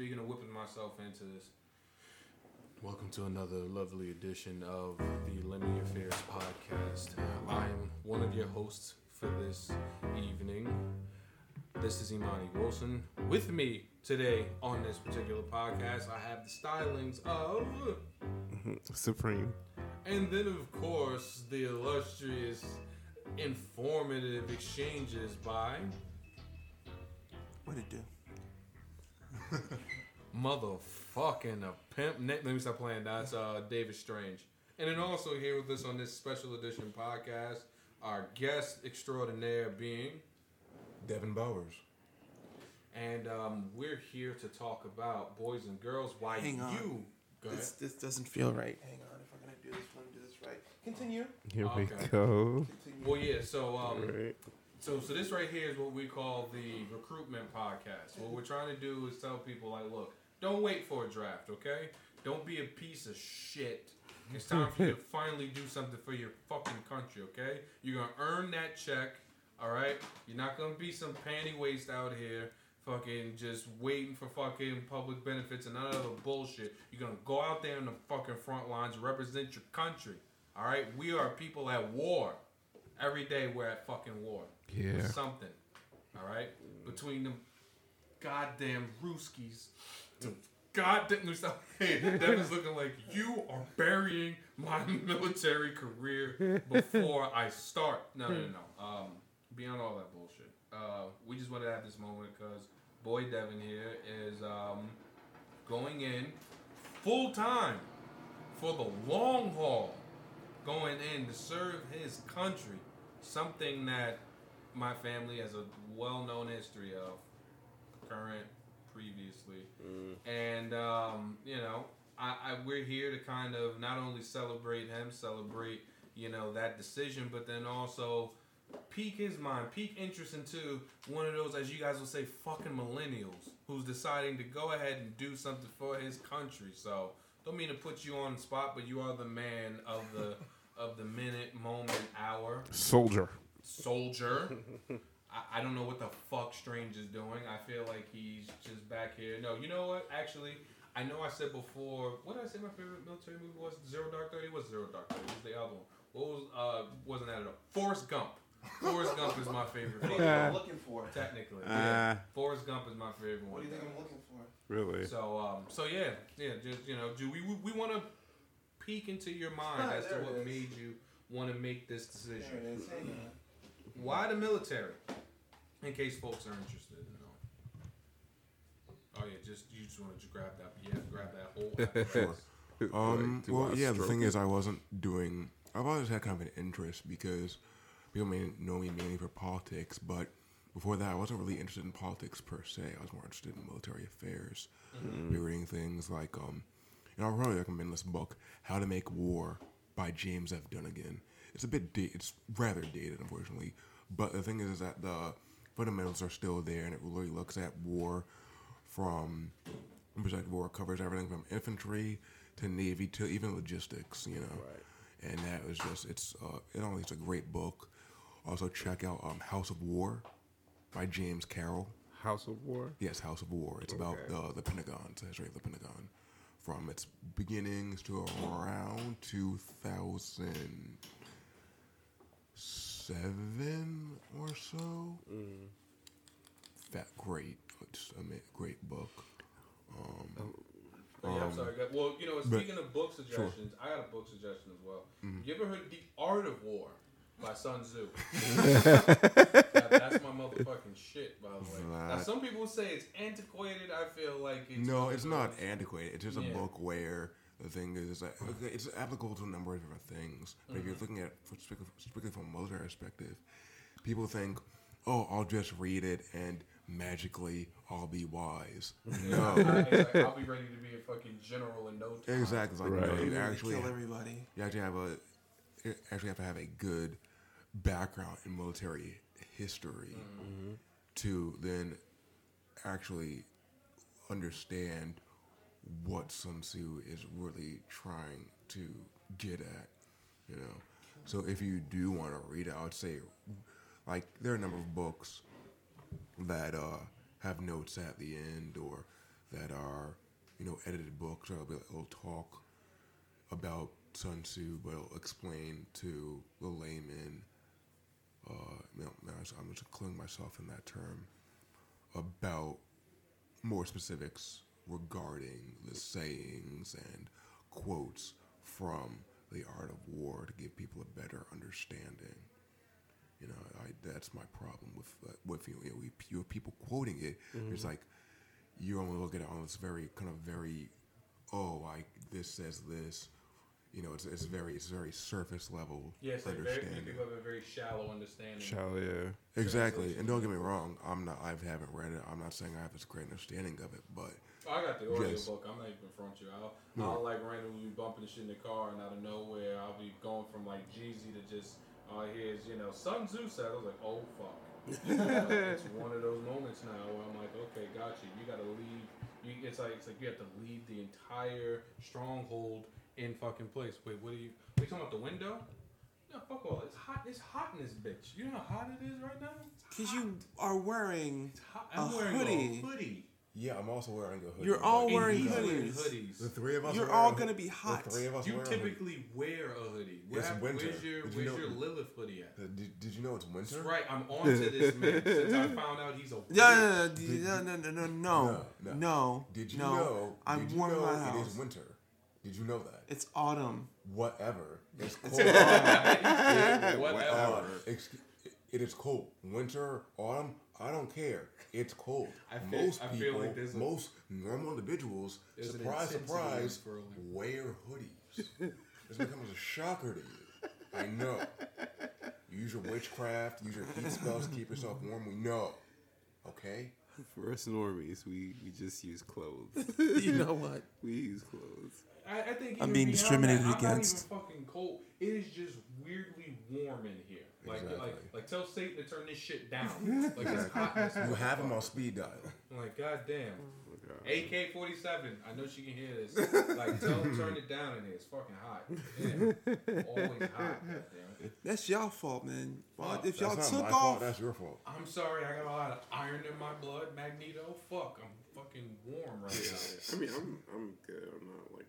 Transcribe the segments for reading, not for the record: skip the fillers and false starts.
Speaking of whipping myself into this. Welcome to another lovely edition of the Lemmy Affairs podcast. I'm one of your hosts for this evening. This is Imani Wilson. With me today on this particular podcast, I have the stylings of... Supreme. And then, of course, the illustrious, informative exchanges by... What it do? Motherfucking a pimp. Let me stop playing. That's David Strange. And then also here with us on this special edition podcast, our guest extraordinaire being... Devin Bowers. And we're here to talk about boys and girls. Why hang on. You... Go ahead. This doesn't feel right. Hang on. Right. Continue. Here we go. Continue. Well, yeah. So, right. so this right here is what we call the recruitment podcast. What we're trying to do is tell people, like, look, don't wait for a draft, okay? Don't be a piece of shit. It's time for you to finally do something for your fucking country, okay? You're gonna earn that check, all right? You're not gonna be some panty waste out here, fucking just waiting for fucking public benefits and none of the bullshit. You're gonna go out there in the fucking front lines and represent your country. All right, we are people at war. Every day we're at fucking war. Yeah. With something. All right, between them goddamn Ruskies, the goddamn stuff. Hey, Devin's looking like you are burying my military career before I start. No. Beyond all that bullshit, we just wanted to have this moment because boy Devin here is going in full time for the long haul. Going in to serve his country, something that my family has a well-known history of, current, previously. And, you know, we're here to kind of not only celebrate, you know, that decision, but then also pique his mind, pique interest into one of those, as you guys will say, fucking millennials, who's deciding to go ahead and do something for his country, so... Don't mean to put you on the spot, but you are the man of the minute, moment, hour. Soldier. I don't know what the fuck Strange is doing. I feel like he's just back here. No, you know what? Actually, I know I said before. What did I say? My favorite military movie was Zero Dark 30. What's Zero Dark 30? What's the other one? What was? Wasn't that at all? Forrest Gump. Forrest Gump is my favorite. What do you think I'm looking for? Technically, yeah. Forrest Gump is my favorite one. What do you think I'm looking for? Really? So, yeah. Just you know, do we want to peek into your mind as to what made you want to make this decision? There it is. Hey, why the military? In case folks are interested, you know. Oh yeah, you just want to grab that whole. Well, yeah. The thing is, I've always had kind of an interest because. People may know me mainly for politics, but before that, I wasn't really interested in politics per se. I was more interested in military affairs. Mm-hmm. We were reading things like, and I'll probably recommend this book, How to Make War by James F. Dunnigan. It's a bit dated. It's rather dated, unfortunately. But the thing is that the fundamentals are still there, and it really looks at war from... Perspective war covers everything from infantry to navy to even logistics, you know. Right. And that was just... It's a great book. Also, check out House of War by James Carroll. House of War? Yes, House of War. It's about the Pentagon. It's the history of the Pentagon. From its beginnings to around 2007 or so. Mm. Great book. Yeah, I'm sorry. Well, you know, speaking of book suggestions, sure. I got a book suggestion as well. Mm-hmm. You ever heard The Art of War? By Sun Tzu. That's my motherfucking shit, by the way. Now, some people say it's antiquated. I feel like it's... No, it's not antiquated. It's just a book where the thing is... That it's applicable to a number of different things. But if you're looking at strictly from a military perspective, people think, oh, I'll just read it and magically I'll be wise. No. Exactly. I'll be ready to be a fucking general in no time. Exactly. Like, right. You actually kill everybody. You actually have to have a good... background in military history to then actually understand what Sun Tzu is really trying to get at, you know. So if you do want to read it, I would say, like, there are a number of books that have notes at the end or that are, you know, edited books. It'll talk about Sun Tzu, but it'll explain to the layman. I'm just including myself in that term, about more specifics regarding the sayings and quotes from The Art of War to give people a better understanding. You know, that's my problem with you have people quoting it. Mm-hmm. It's like you only look at it on this this says this. You know, it's very surface level. Yes, yeah, understanding. People have a very shallow understanding. Shallow, yeah. Exactly, and don't get me wrong. I haven't read it. I'm not saying I have this great understanding of it, but I got the audio book. I'm not even front you. I'll like randomly be bumping the shit in the car, and out of nowhere, I'll be going from like Jeezy to just here's Sun Tzu said. I was like, oh fuck. It's one of those moments now where I'm like, okay, gotcha. You got to leave. It's like you have to leave the entire stronghold in fucking place. Wait, what are you? Are you talking about the window? No, fuck all. It's hot. It's hot in this bitch. You know how hot it is right now? Because you are wearing a hoodie. Yeah, I'm also wearing a hoodie. You're all wearing hoodies. The three of us. You're all gonna be hot. The three of us. You typically wear a hoodie. It's winter. Where's your Lilith hoodie at? Did you know it's winter? That's right. I'm on to this man since I found out he's a. No. Did you know? I'm warm in my house. It is winter. Did you know that? It's autumn. Whatever. It's cold. Whatever. It is cold. Winter, autumn, I don't care. It's cold. Most normal individuals, surprise, wear hoodies. This becomes a shocker to you. I know. Use your witchcraft, use your heat spells, keep yourself warm. We know. Okay? For us normies, we just use clothes. You know what? We use clothes. I think I'm being discriminated against. I'm not even fucking cold. It is just weirdly warm in here. Like, exactly. like tell Satan to turn this shit down. Like it's hotness. You have him on speed dial. I'm like, goddamn. AK-47. I know she can hear this. Like, tell him turn it down in here. It's fucking hot. Damn. Always hot. Goddamn. That's y'all fault, man. If y'all took off, fault, that's your fault. I'm sorry. I got a lot of iron in my blood. Magneto. Fuck. I'm fucking warm right now. I mean, I'm good. I'm not like.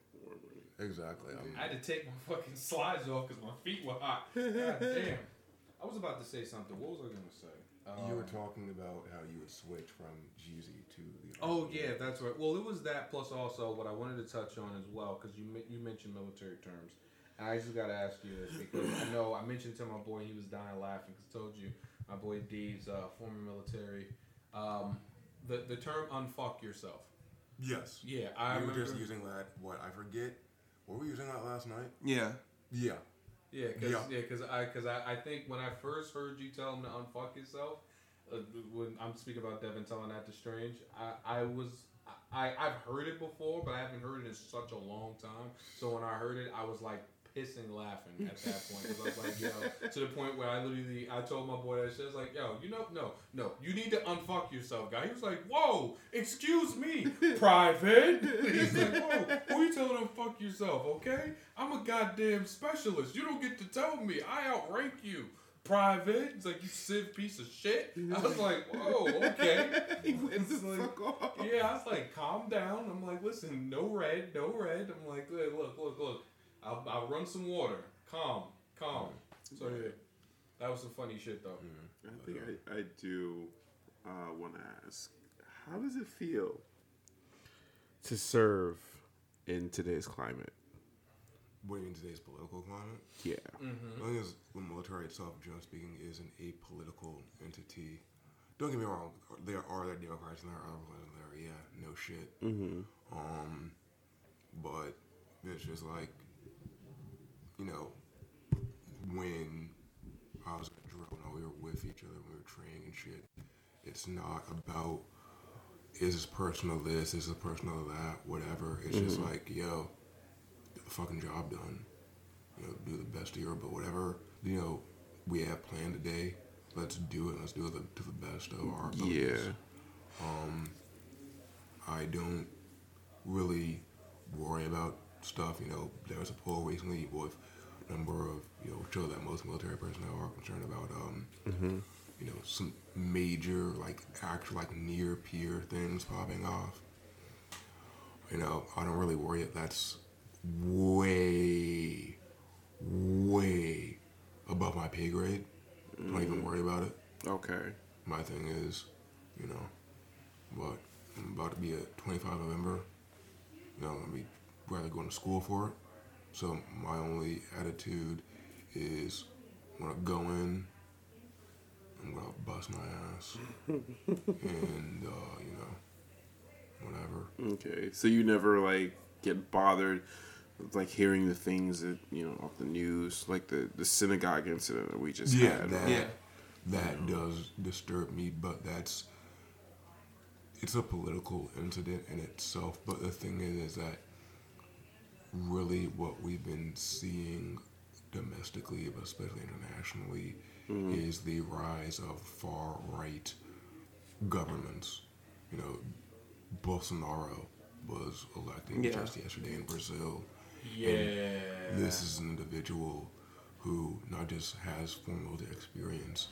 Exactly. I had to take my fucking slides off because my feet were hot. God damn. I was about to say something. What was I going to say? You were talking about how you would switch from Jeezy to the... Oh, yeah, that's right. Well, it was that plus also what I wanted to touch on as well because you mentioned military terms. And I just got to ask you this because I know I mentioned to my boy he was dying laughing because I told you my boy D's former military. The term unfuck yourself. Yes. Yeah, we were just using that. What? I forget. Were we using that last night? Yeah. Yeah, because I think when I first heard you tell him to unfuck yourself, when I'm speaking about Devin telling that to Strange, I've heard it before, but I haven't heard it in such a long time. So when I heard it, I was like pissing laughing at that point. Because I was like, yo, to the point where I told my boy that shit. I was like, yo, no, you need to unfuck yourself, guy. He was like, whoa, excuse me, private. He's like, whoa, who you telling to fuck yourself, okay? I'm a goddamn specialist. You don't get to tell me. I outrank you, private. He's like, you sieve piece of shit. I was like, whoa, okay. He went the fuck off. Yeah, I was like, calm down. I'm like, listen, no red. I'm like, hey, look. I'll run some water. Calm. So yeah, that was some funny shit though. Mm-hmm. I think I do want to ask, how does it feel to serve in today's climate? What do you mean today's political climate? Yeah. Mm-hmm. I think the military itself, generally speaking, is an apolitical entity. Don't get me wrong. There are Democrats and there are Republicans there. Yeah, no shit. Mm-hmm. But it's just like. You know, when I was at drill and we were with each other, we were training and shit, it's not about, is this person of this, is this person of that, whatever. It's mm-hmm. just like, yo, get the fucking job done. You know, do the best of your, but whatever, you know, we have planned today, let's do it. Let's do it to the best of our abilities. Yeah. I don't really worry about stuff, you know, there was a poll recently with number of, you know, show that most military personnel are concerned about, mm-hmm. you know, some major, like, actual, like, near-peer things popping off. You know, I don't really worry that that's way, way above my pay grade. Mm. Don't even worry about it. Okay. My thing is, you know, but I'm about to be a 25 November. You know, I'd be rather going to school for it. So my only attitude is when I go in, I'm going to bust my ass. And, you know, whatever. Okay, so you never, like, get bothered with, like, hearing the things that, you know, off the news, like the synagogue incident that we just had. That does disturb me, but that's, it's a political incident in itself, but the thing is that really what we've been seeing domestically, but especially internationally, is the rise of far-right governments. You know, Bolsonaro was elected just yesterday in Brazil. Yeah. And this is an individual who not just has formal experience,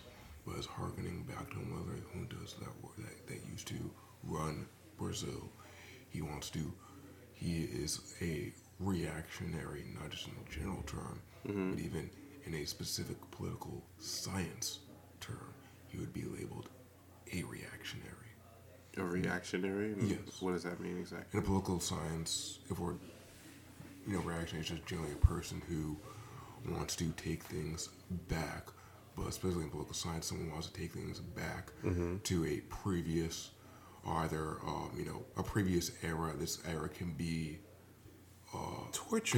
but is hearkening back to whoever juntas that used to run Brazil. He wants to, he is a reactionary, not just in a general term, but even in a specific political science term, he would be labeled a reactionary. A reactionary? Yes. What does that mean exactly? In a political science, if we're, you know, reactionary is just generally a person who wants to take things back, but especially in political science, someone wants to take things back to a previous, either, you know, a previous era. This era can be torture.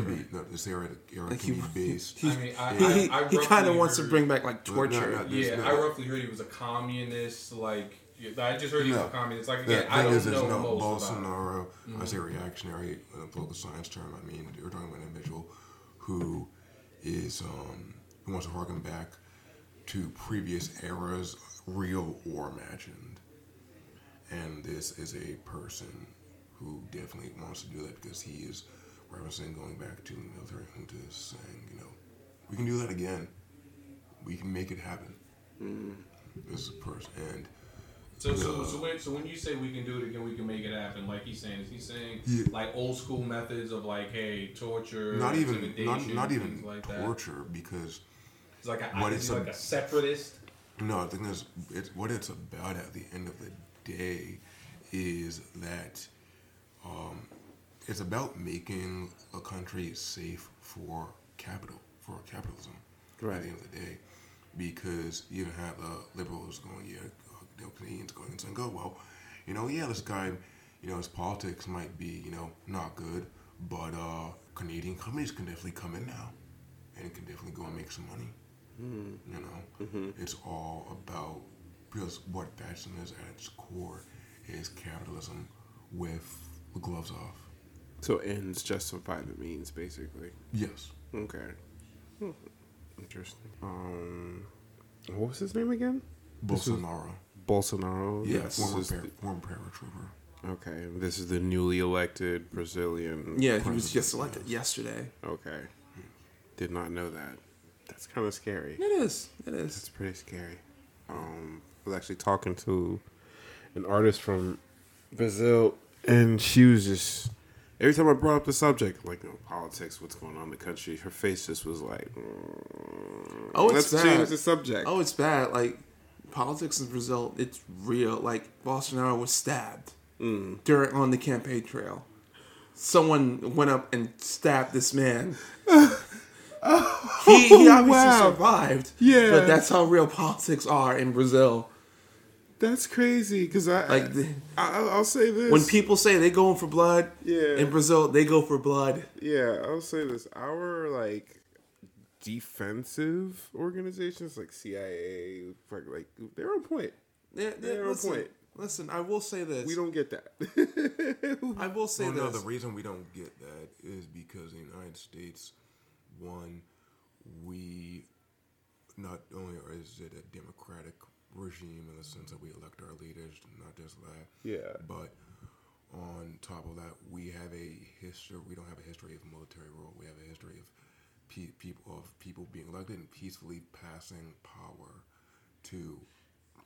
This era can be based. He kind of wants to bring back like torture. I roughly heard he was a communist. Like I just heard he was a communist. Like again, I don't know most about Bolsonaro. I say reactionary in a political science term. I mean, we're talking about an individual who is who wants to harken back to previous eras, real or imagined. And this is a person who definitely wants to do that because he is referencing going back to the military juntas, saying, you know, we can do that again. We can make it happen. This is a person. And so when you say we can do it again, we can make it happen, like he's saying like old school methods of like, hey, torture, not even like torture, that. Because it's like a separatist. No, I think it's what it's about at the end of the day is that it's about making a country safe for capitalism. Right. At the end of the day, because you don't have liberals going, Canadians going and saying, "Go, well, you know, yeah, this guy, you know, his politics might be, you know, not good, but Canadian companies can definitely come in now, and can definitely go and make some money." You know, it's all about, because what fashion is at its core is capitalism with the gloves off. So ends justify the means, basically. Yes. Okay. Interesting. What was his name again? Bolsonaro. Bolsonaro? Yes. Former paratrooper. Okay. This is the newly elected Brazilian. Yeah, he was just elected yesterday. Okay. Did not know that. That's kind of scary. It is. It's pretty scary. I was actually talking to an artist from Brazil, and she was just, every time I brought up the subject, like, you know, politics, what's going on in the country, her face just was like, let's change the subject. Oh, it's bad. Like, politics in Brazil, it's real. Like, Bolsonaro was stabbed on the campaign trail. Someone went up and stabbed this man. He obviously survived. Yeah. But that's how real politics are in Brazil. That's crazy, because I'll say this. When people say they're going for blood, in Brazil, they go for blood. Yeah, I'll say this. Our, like, defensive organizations, like CIA, like, they're on point. They're on point. Listen, I will say this. We don't get that. I will say this. No, the reason we don't get that is because in the United States, one, we not only is it a democratic regime in the sense that we elect our leaders, not just that. Yeah. But on top of that, we don't have a history of military rule. We have a history of people being elected and peacefully passing power to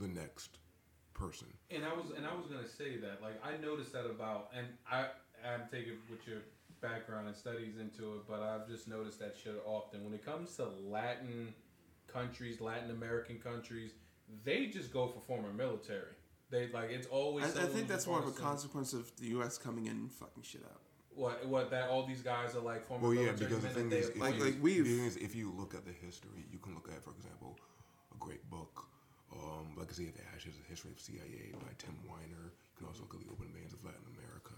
the next person. And I was gonna say that, like, I noticed that about, and I'm take it with your background and studies into it, but I've just noticed that shit often. When it comes to Latin countries, Latin American countries, they just go for former military. They like it's always. I think that's more of a consequence of the U.S. coming in and fucking shit up. What that all these guys are like former military. Well, yeah, because the thing is, if you look at the history, you can look at, for example, a great book, Legacy of Ashes, A History of CIA by Tim Weiner. You can also look at the Open Veins of Latin America.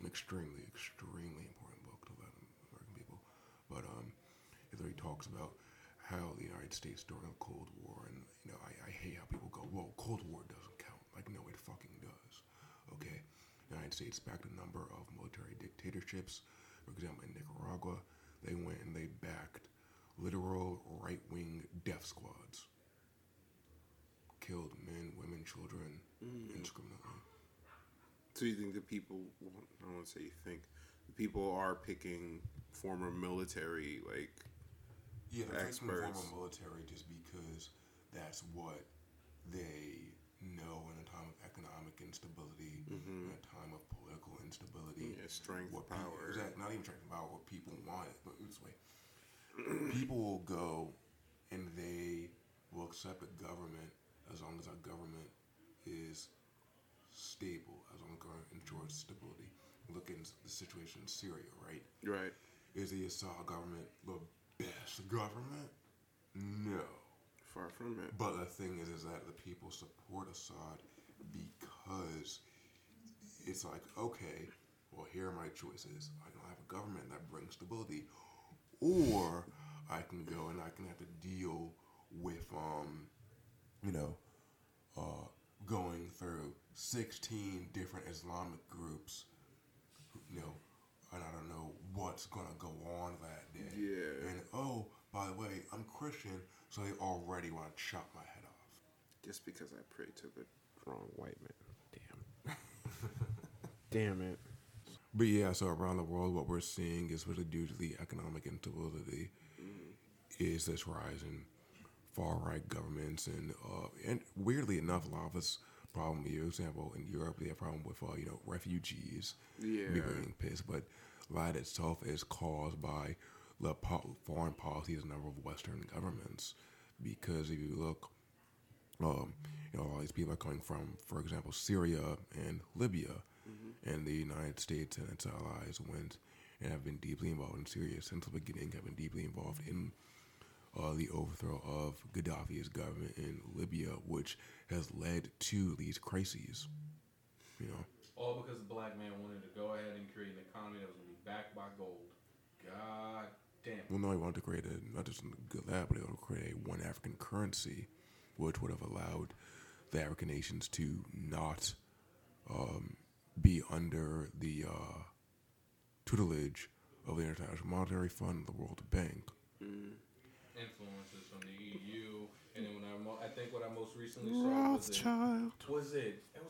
An extremely, extremely important book to Latin American people. But it literally talks about how the United States during the Cold War, and you know, I hate how people go, "Whoa, Cold War doesn't count." Like, no, it fucking does. Okay, the United States backed a number of military dictatorships. For example, in Nicaragua, they went and they backed literal right-wing death squads. Killed men, women, children indiscriminately. So you think the people? I don't want to say you think the people are picking former military like. Yeah, they're picking former military just because that's what they know in a time of economic instability, in a time of political instability. Yeah, strength, what power. Not even strength, power, what people want it, but this way. People will go and they will accept a government as long as our government is stable, as long as government ensures stability. Look at the situation in Syria, right? Right. Is the Assad government the best government? No. Far from it. But the thing is that the people support Assad because it's like, okay, well, here are my choices. I can have a government that brings stability, or I can go and I can have to deal with, going through 16 different Islamic groups, and I don't know what's going to go on that day. Yeah. And, oh, by the way, I'm Christian, so they already want to chop my head off. Just because I prayed to the wrong white man. Damn. Damn it. But, yeah, so around the world, what we're seeing, especially due to the economic instability, is this rise in far-right governments. And weirdly enough, a lot of us problem, for example, in Europe, they have a problem with, refugees. Yeah. People getting pissed, but a lot itself is caused by the foreign policies of a number of Western governments. Because if you look, all these people are coming from, for example, Syria and Libya, and the United States and its allies went and have been deeply involved in Syria since the beginning, have been deeply involved in the overthrow of Gaddafi's government in Libya, which has led to these crises, All because the black man wanted to go ahead and create an economy that was going to be backed by gold. God damn. Well, no, he wanted to create not just that, but he wanted to create one African currency, which would have allowed the African nations to not be under the tutelage of the International Monetary Fund, the World Bank. Mm. Influences from the EU, and then when I think what I most recently saw was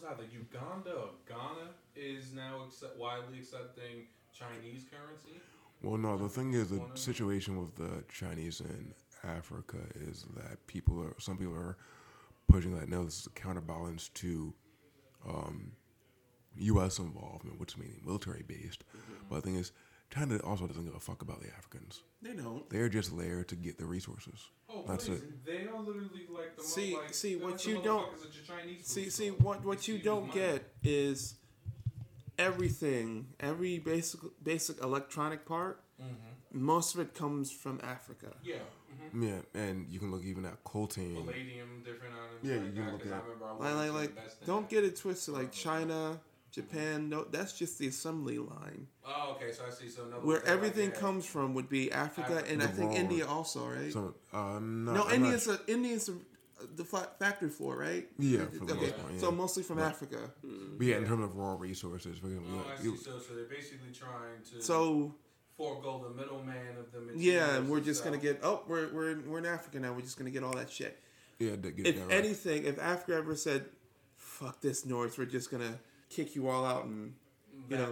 either Uganda or Ghana is now widely accepting Chinese currency. Well, no, the thing is, the situation with the Chinese in Africa is that some people are pushing that now. This is a counterbalance to U.S. involvement, which is mainly military based. But the thing is, China also doesn't give a fuck about the Africans. They don't. They're just there to get the resources. Oh, that's please. It. They are literally like the what you don't get is everything, every basic electronic part. Most of it comes from Africa. Yeah. Mm-hmm. Yeah, and you can look even at coltan, palladium, different items. Yeah, you can look at. Don't get it twisted. Like China. Japan, no, that's just the assembly line. Oh, okay, so I see. So where everything comes from would be Africa, and I think India also, right? So, India's the factory floor, right? Yeah, for the most part. So mostly from Africa. But in terms of raw resources, for example, I see. So they're basically trying to forego the middleman of the materials. Yeah, and we're just gonna get. Oh, we're in Africa now. We're just gonna get all that shit. Yeah, if Africa ever said, "Fuck this, North," we're just gonna kick you all out, and that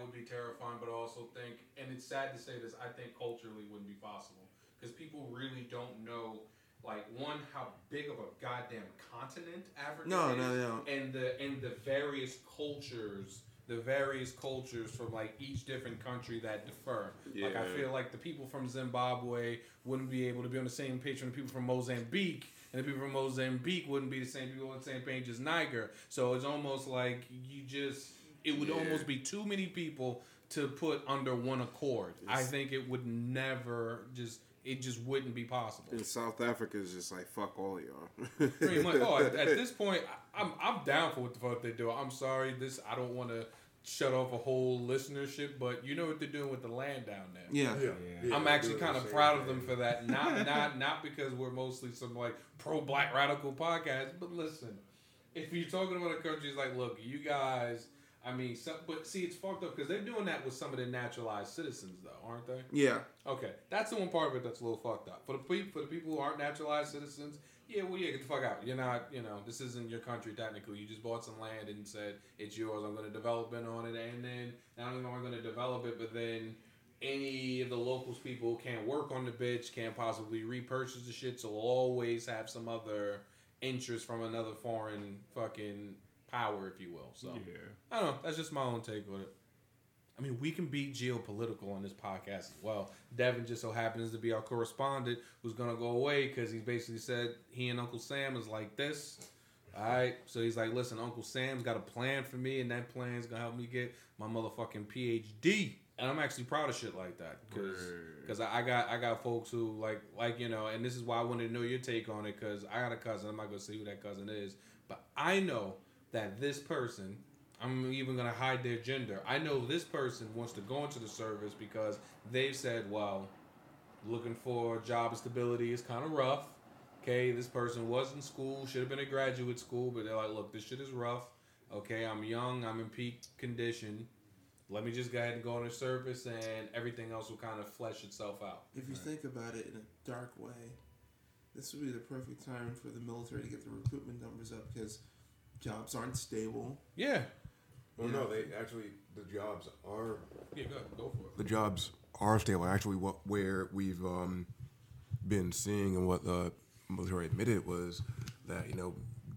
would be terrifying. But I also think, and it's sad to say this, I think culturally wouldn't be possible because people really don't know, like, one, how big of a goddamn continent Africa is, and the various cultures the various cultures from like each different country that differ. Yeah. Like I feel like the people from Zimbabwe wouldn't be able to be on the same page with the people from Mozambique, and the people from Mozambique wouldn't be the same people on the same page as Niger. So it's almost like you just it would almost be too many people to put under one accord. It's, I think it would never just. It just wouldn't be possible. And South Africa is just like, fuck all y'all. Pretty much. Oh, at this point, I'm down for what the fuck they do. I'm sorry, I don't want to shut off a whole listenership, but you know what they're doing with the land down there. Yeah. I'm actually kind of proud of them for that. Not because we're mostly some like pro-black radical podcast, but listen, if you're talking about a country, it's like, look, you guys. I mean, but see, it's fucked up because they're doing that with some of the naturalized citizens, though, aren't they? Yeah. Okay, that's the one part of it that's a little fucked up. For the people who aren't naturalized citizens, get the fuck out. You're not, this isn't your country technically. You just bought some land and said it's yours. I'm going to develop it on it, and then not only am I going to develop it, but then any of the locals people can't work on the bitch, can't possibly repurchase the shit, so we'll always have some other interest from another foreign fucking. Power, if you will. So I don't know. That's just my own take on it. I mean, we can be geopolitical on this podcast as well. Devin just so happens to be our correspondent who's going to go away because he's basically said he and Uncle Sam is like this. All right. So he's like, listen, Uncle Sam's got a plan for me, and that plan's going to help me get my motherfucking PhD. And I'm actually proud of shit like that because I got folks who like and this is why I wanted to know your take on it because I got a cousin. I'm not going to say who that cousin is, but I know that this person, I'm even going to hide their gender. I know this person wants to go into the service because they've said, well, looking for job stability is kind of rough. Okay, this person was in school, should have been at graduate school, but they're like, look, this shit is rough. Okay, I'm young, I'm in peak condition. Let me just go ahead and go into service and everything else will kind of flesh itself out. If you think about it in a dark way, this would be the perfect time for the military to get the recruitment numbers up because jobs aren't stable. Yeah. Well, no, they actually, the jobs are... Yeah, go for it. The jobs are stable. Actually, where we've been seeing and what the military admitted was that,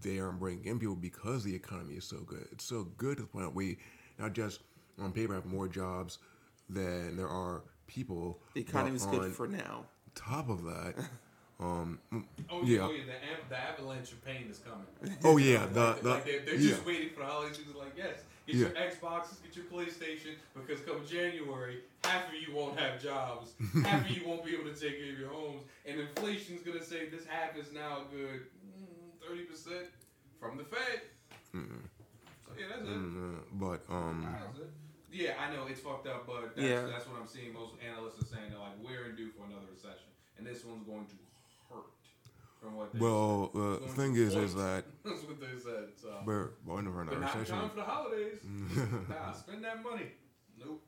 they aren't bringing in people because the economy is so good. It's so good to the point that we, not just on paper, have more jobs than there are people. The economy is good for now. Top of that... The avalanche of pain is coming. Oh yeah, they're just waiting for the holidays. It's like, yes, get your Xboxes, get your PlayStation, because come January, half of you won't have jobs, half of you won't be able to take care of your homes, and inflation's gonna say this half is now a good 30% from the Fed. Mm-hmm. So yeah, that's it. Mm-hmm. But that's it. Yeah, I know it's fucked up, but that's what I'm seeing. Most analysts are saying they're like, we're in due for another recession, and this one's going to. Well, the thing is that that's what they said. So. We're not time for the holidays. Nah, spend that money. Nope.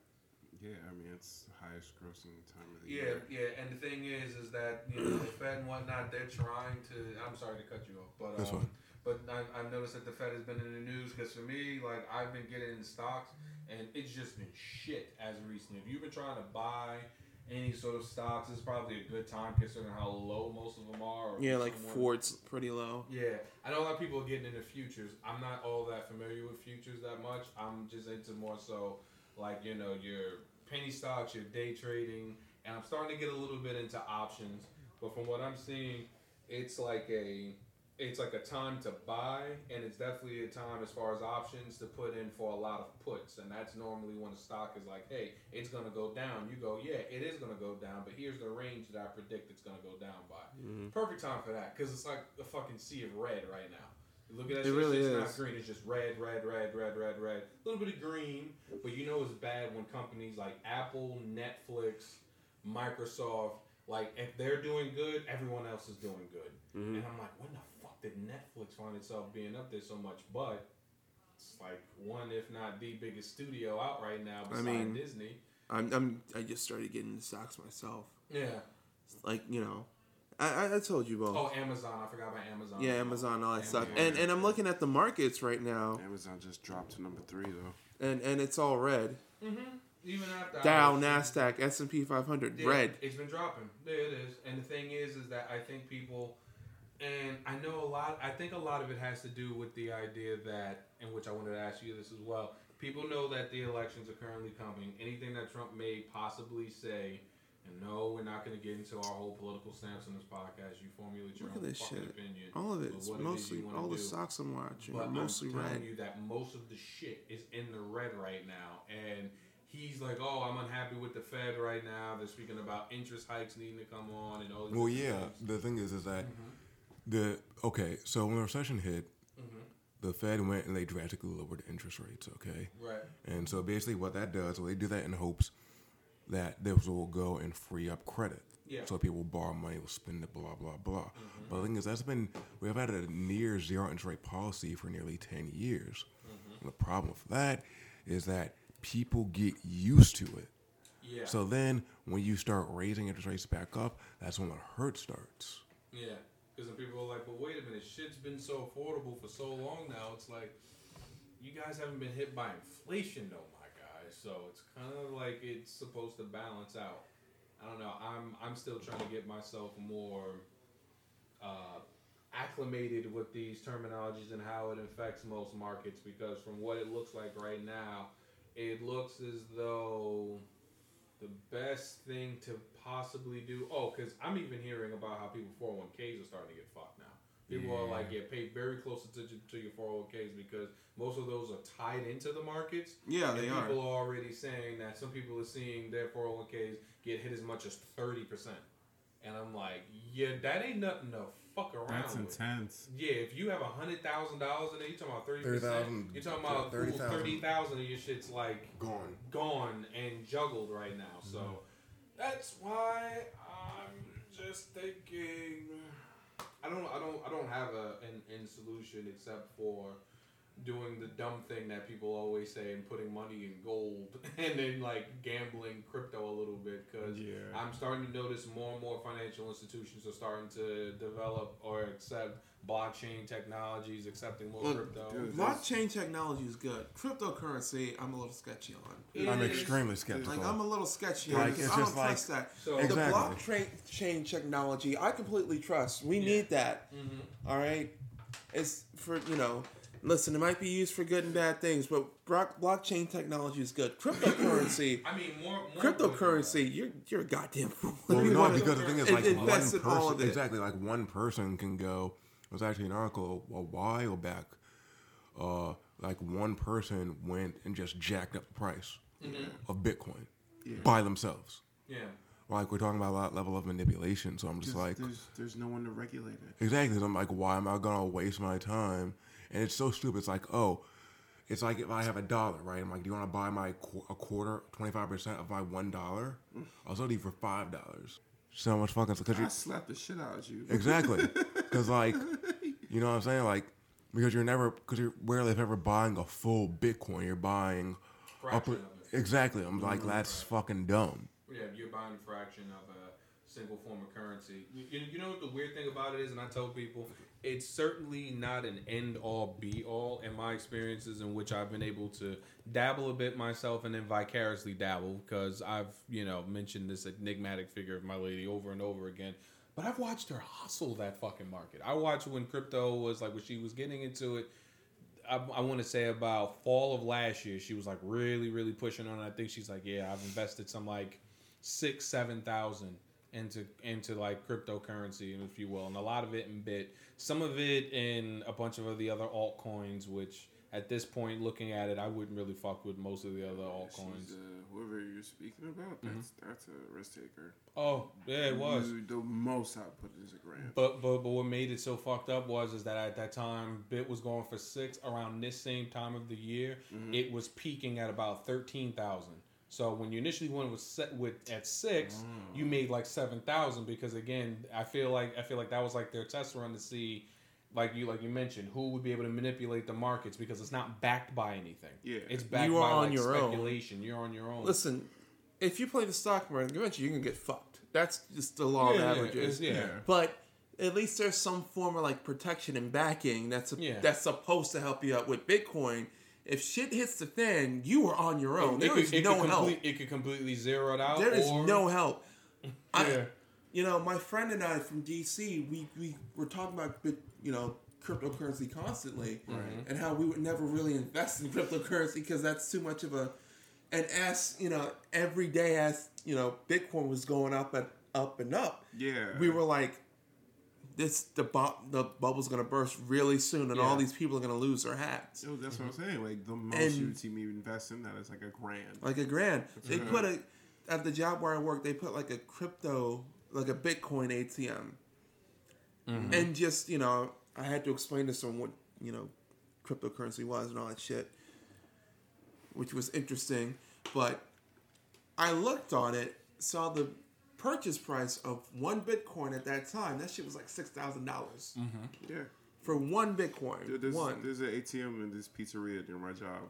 Yeah, I mean it's the highest grossing time of the year. Yeah, and the thing is that the Fed and whatnot, they're trying to. I'm sorry to cut you off, but that's fine. But I've noticed that the Fed has been in the news because for me, like I've been getting in stocks and it's just been shit as recently. If you've been trying to buy any sort of stocks, is probably a good time considering how low most of them are. Yeah, like Ford's pretty low. Yeah. I know a lot of people are getting into futures. I'm not all that familiar with futures that much. I'm just into more so like, your penny stocks, your day trading. And I'm starting to get a little bit into options. But from what I'm seeing, it's like a time to buy. And it's definitely a time as far as options to put in for a lot of puts. And that's normally when a stock is like, hey, it's going to go down. You go, yeah, it is going to go down. But here's the range that I predict it's going to go down by. Mm-hmm. Perfect time for that. Because it's like a fucking sea of red right now. You look at that shit. Really it's not green. It's just red, red, red, red, red, red. A little bit of green. But it's bad when companies like Apple, Netflix, Microsoft, like if they're doing good, everyone else is doing good. Mm-hmm. And I'm like, when the did Netflix find itself being up there so much? But it's like one, if not the biggest studio out right now besides Disney. I just started getting into stocks myself. Yeah. It's like, I told you both. Oh, Amazon. I forgot about Amazon. Yeah, Amazon, all that stuff. And I'm looking at the markets right now. Amazon just dropped to number 3, though. And it's all red. Mm-hmm. Even after Dow, NASDAQ, S&P 500, red. It's been dropping. There it is. And the thing is that I think people... And I know I think a lot of it has to do with the idea that, in which I wanted to ask you this as well, People know that the elections are currently coming. Anything that Trump may possibly say, and no, we're not going to get into our whole political stance on this podcast. You formulate your own fucking opinion. All of it. It's mostly, all the socks I'm watching are mostly red. But I'm telling you that most of the shit is in the red right now. And he's like, oh, I'm unhappy with the Fed right now. They're speaking about interest hikes needing to come on and all this. Well, yeah. The thing is that so when the recession hit, the Fed went and they drastically lowered the interest rates, okay? Right. And so basically what that does, well, they do that in hopes that this will go and free up credit. Yeah. So people will borrow money, will spend it, blah, blah, blah. Mm-hmm. But the thing is, we have had a near zero interest rate policy for nearly 10 years. Mm-hmm. And the problem with that is that people get used to it. Yeah. So then when you start raising interest rates back up, that's when the hurt starts. Yeah. Because then people are like, well, wait a minute, shit's been so affordable for so long now. It's like, you guys haven't been hit by inflation, though, my guy. So it's kind of like it's supposed to balance out. I don't know. I'm still trying to get myself more acclimated with these terminologies and how it affects most markets. Because from what it looks like right now, it looks as though the best thing to possibly do... Oh, because I'm even hearing about how people 401ks are starting to get fucked now. People are like, pay very close attention to your 401ks because most of those are tied into the markets. Yeah, they are. People are already saying that some people are seeing their 401ks get hit as much as 30%. And I'm like, yeah, that ain't nothing to fuck around with. That's intense. Yeah, if you have $100,000 in there, you're talking about 30%. You're talking about 30,000 of your shit's like gone and juggled right now. So that's why I'm just thinking. I don't have an end solution except for doing the dumb thing that people always say and putting money in gold and then like gambling crypto a little bit because I'm starting to notice more and more financial institutions are starting to develop or accept blockchain technologies, accepting more crypto. Dude, blockchain technology is good. Cryptocurrency, I'm a little sketchy on. I'm extremely skeptical. I'm a little sketchy on. Like, I don't trust that. So exactly. The blockchain technology, I completely trust. We need that. Mm-hmm. All right? It's for, listen, it might be used for good and bad things, but blockchain technology is good. Cryptocurrency. I mean, more cryptocurrency. You're a goddamn fool. Well, no, because the thing is, like one person, exactly, like one person can go. It was actually an article a while back. Like one person went and just jacked up the price of Bitcoin by themselves. Yeah. Like, we're talking about a lot level of manipulation, so I'm just like, there's no one to regulate it. Exactly. So I'm like, why am I gonna waste my time? And it's so stupid. It's like, it's like if I have $1, right? I'm like, do you want to buy my a quarter, 25% of my $1? I'll sell it for $5. So much fucking. Cause I slapped the shit out of you. Exactly. Because you know what I'm saying? Like, because you're rarely if ever buying a full Bitcoin. You're buying fraction of it. Exactly. I'm like, that's fucking dumb. Yeah, you're buying a fraction of a single form of currency. You know what the weird thing about it is, and I tell people, it's certainly not an end-all, be-all in my experiences in which I've been able to dabble a bit myself and then vicariously dabble because I've, mentioned this enigmatic figure of my lady over and over again. But I've watched her hustle that fucking market. I watched when crypto was like, when she was getting into it, I want to say about fall of last year, she was like really, really pushing on it. I think she's like, I've invested some like 6,000-7,000 into like cryptocurrency, if you will, and a lot of it in Bit, some of it in a bunch of the other altcoins, which at this point, looking at it, I wouldn't really fuck with most of the other altcoins. Whoever you're speaking about, that's a risk taker. Oh, yeah, it was. The most output is a grand. But what made it so fucked up is that at that time, Bit was going for 6 around this same time of the year. Mm-hmm. It was peaking at about 13,000. So when you initially went at 6, you made like 7,000 because again, I feel like that was like their test run to see, like you mentioned, who would be able to manipulate the markets because it's not backed by anything. Yeah, it's backed by like speculation. You're on your own. Listen, if you play the stock market, eventually you can get fucked. That's just the law of averages. Yeah, but at least there's some form of like protection and backing that's supposed to help you out with Bitcoin. If shit hits the fan, you are on your own. There is no help. It could completely zero it out. There is no help. My friend and I from D.C., we were talking about, cryptocurrency constantly, and how we would never really invest in cryptocurrency because that's too much of a. And as you know, every day as you know, Bitcoin was going up and up and up. Yeah, we were like, the bubble's gonna burst really soon, and all these people are gonna lose their hats. Oh, that's what I'm saying. Like the most you would see me invest in that is like $1,000. Like $1,000. They put a at the job where I work. They put like a crypto, like a Bitcoin ATM, and just you know, I had to explain to someone what you know, cryptocurrency was and all that shit, which was interesting. But I looked on it, saw the purchase price of one Bitcoin at that time. That shit was like $6,000. Yeah, for one Bitcoin. Dude, there's an ATM in this pizzeria near my job,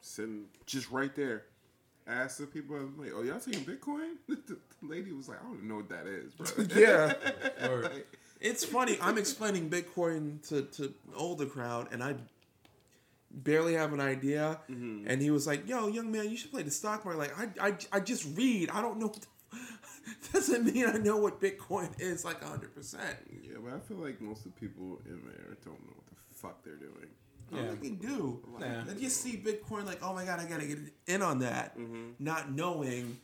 sitting just right there. Asked the people, I'm like, "Oh, y'all taking Bitcoin?" The lady was like, "I don't even know what that is, bro." Yeah, like, it's funny. I'm explaining Bitcoin to older crowd, and I barely have an idea. And he was like, "Yo, young man, you should play the stock market." Like, I just read. I don't know. Doesn't mean I know what Bitcoin is like 100%. Yeah, but I feel like most of the people in there don't know what the fuck they're doing. Yeah. I don't think they do. Nah. They just see Bitcoin like, oh my God, I gotta get in on that. Not knowing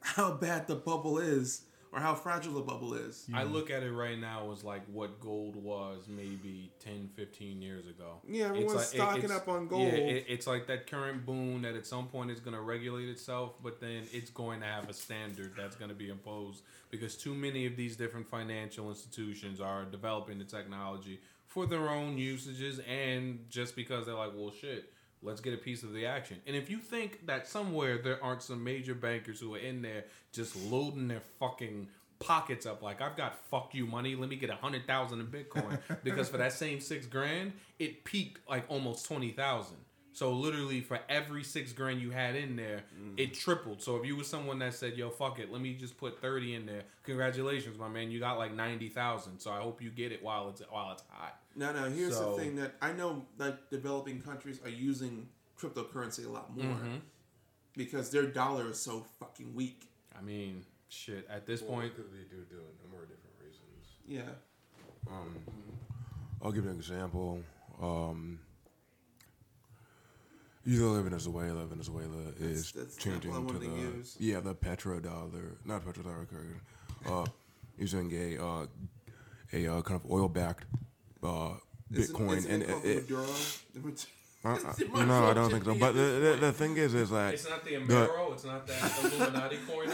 how bad the bubble is or how fragile the bubble is. I look at it right now as like what gold was maybe 10, 15 years ago. Yeah, everyone's like, stocking up on gold. Yeah, it's like that current boom that at some point is going to regulate itself, but then it's going to have a standard that's going to be imposed because too many of these different financial institutions are developing the technology for their own usages and just because they're like, well, shit, let's get a piece of the action. And if you think that somewhere there aren't some major bankers who are in there just loading their fucking pockets up like, I've got fuck you money, let me get 100,000 in Bitcoin. Because for that same $6,000, it peaked like almost 20,000. So literally for every $6,000 you had in there, it tripled. So if you were someone that said, yo, fuck it, let me just put 30 in there, congratulations, my man, you got like 90,000. So I hope you get it while it's hot. No, here's the thing that I know, like, developing countries are using cryptocurrency a lot more because their dollar is so fucking weak. I mean, shit, at this point... They do it a number of different reasons. Yeah. I'll give you an example. You know, Venezuela is changing to the petrodollar, not petrodollar, using a kind of oil-backed Bitcoin. No, I don't think so. But the thing is like it's not the Amero, it's not that Illuminati coin.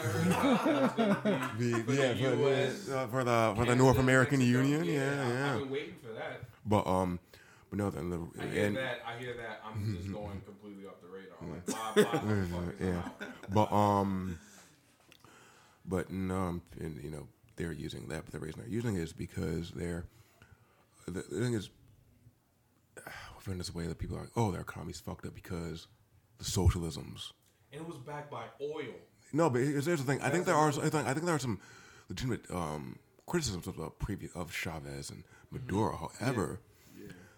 For the North American Union. Yeah. I've been waiting for that. But no, I hear that. I'm just going completely off the radar. Like, blah, yeah. But no, and, you know, they're using that. But the reason they're using it is because the thing is, within this way that people are like, oh, their economy's fucked up because the socialisms. And it was backed by oil. No, but here's the thing. I think there are some legitimate criticisms of the previous of Chavez and Maduro. However. Yeah.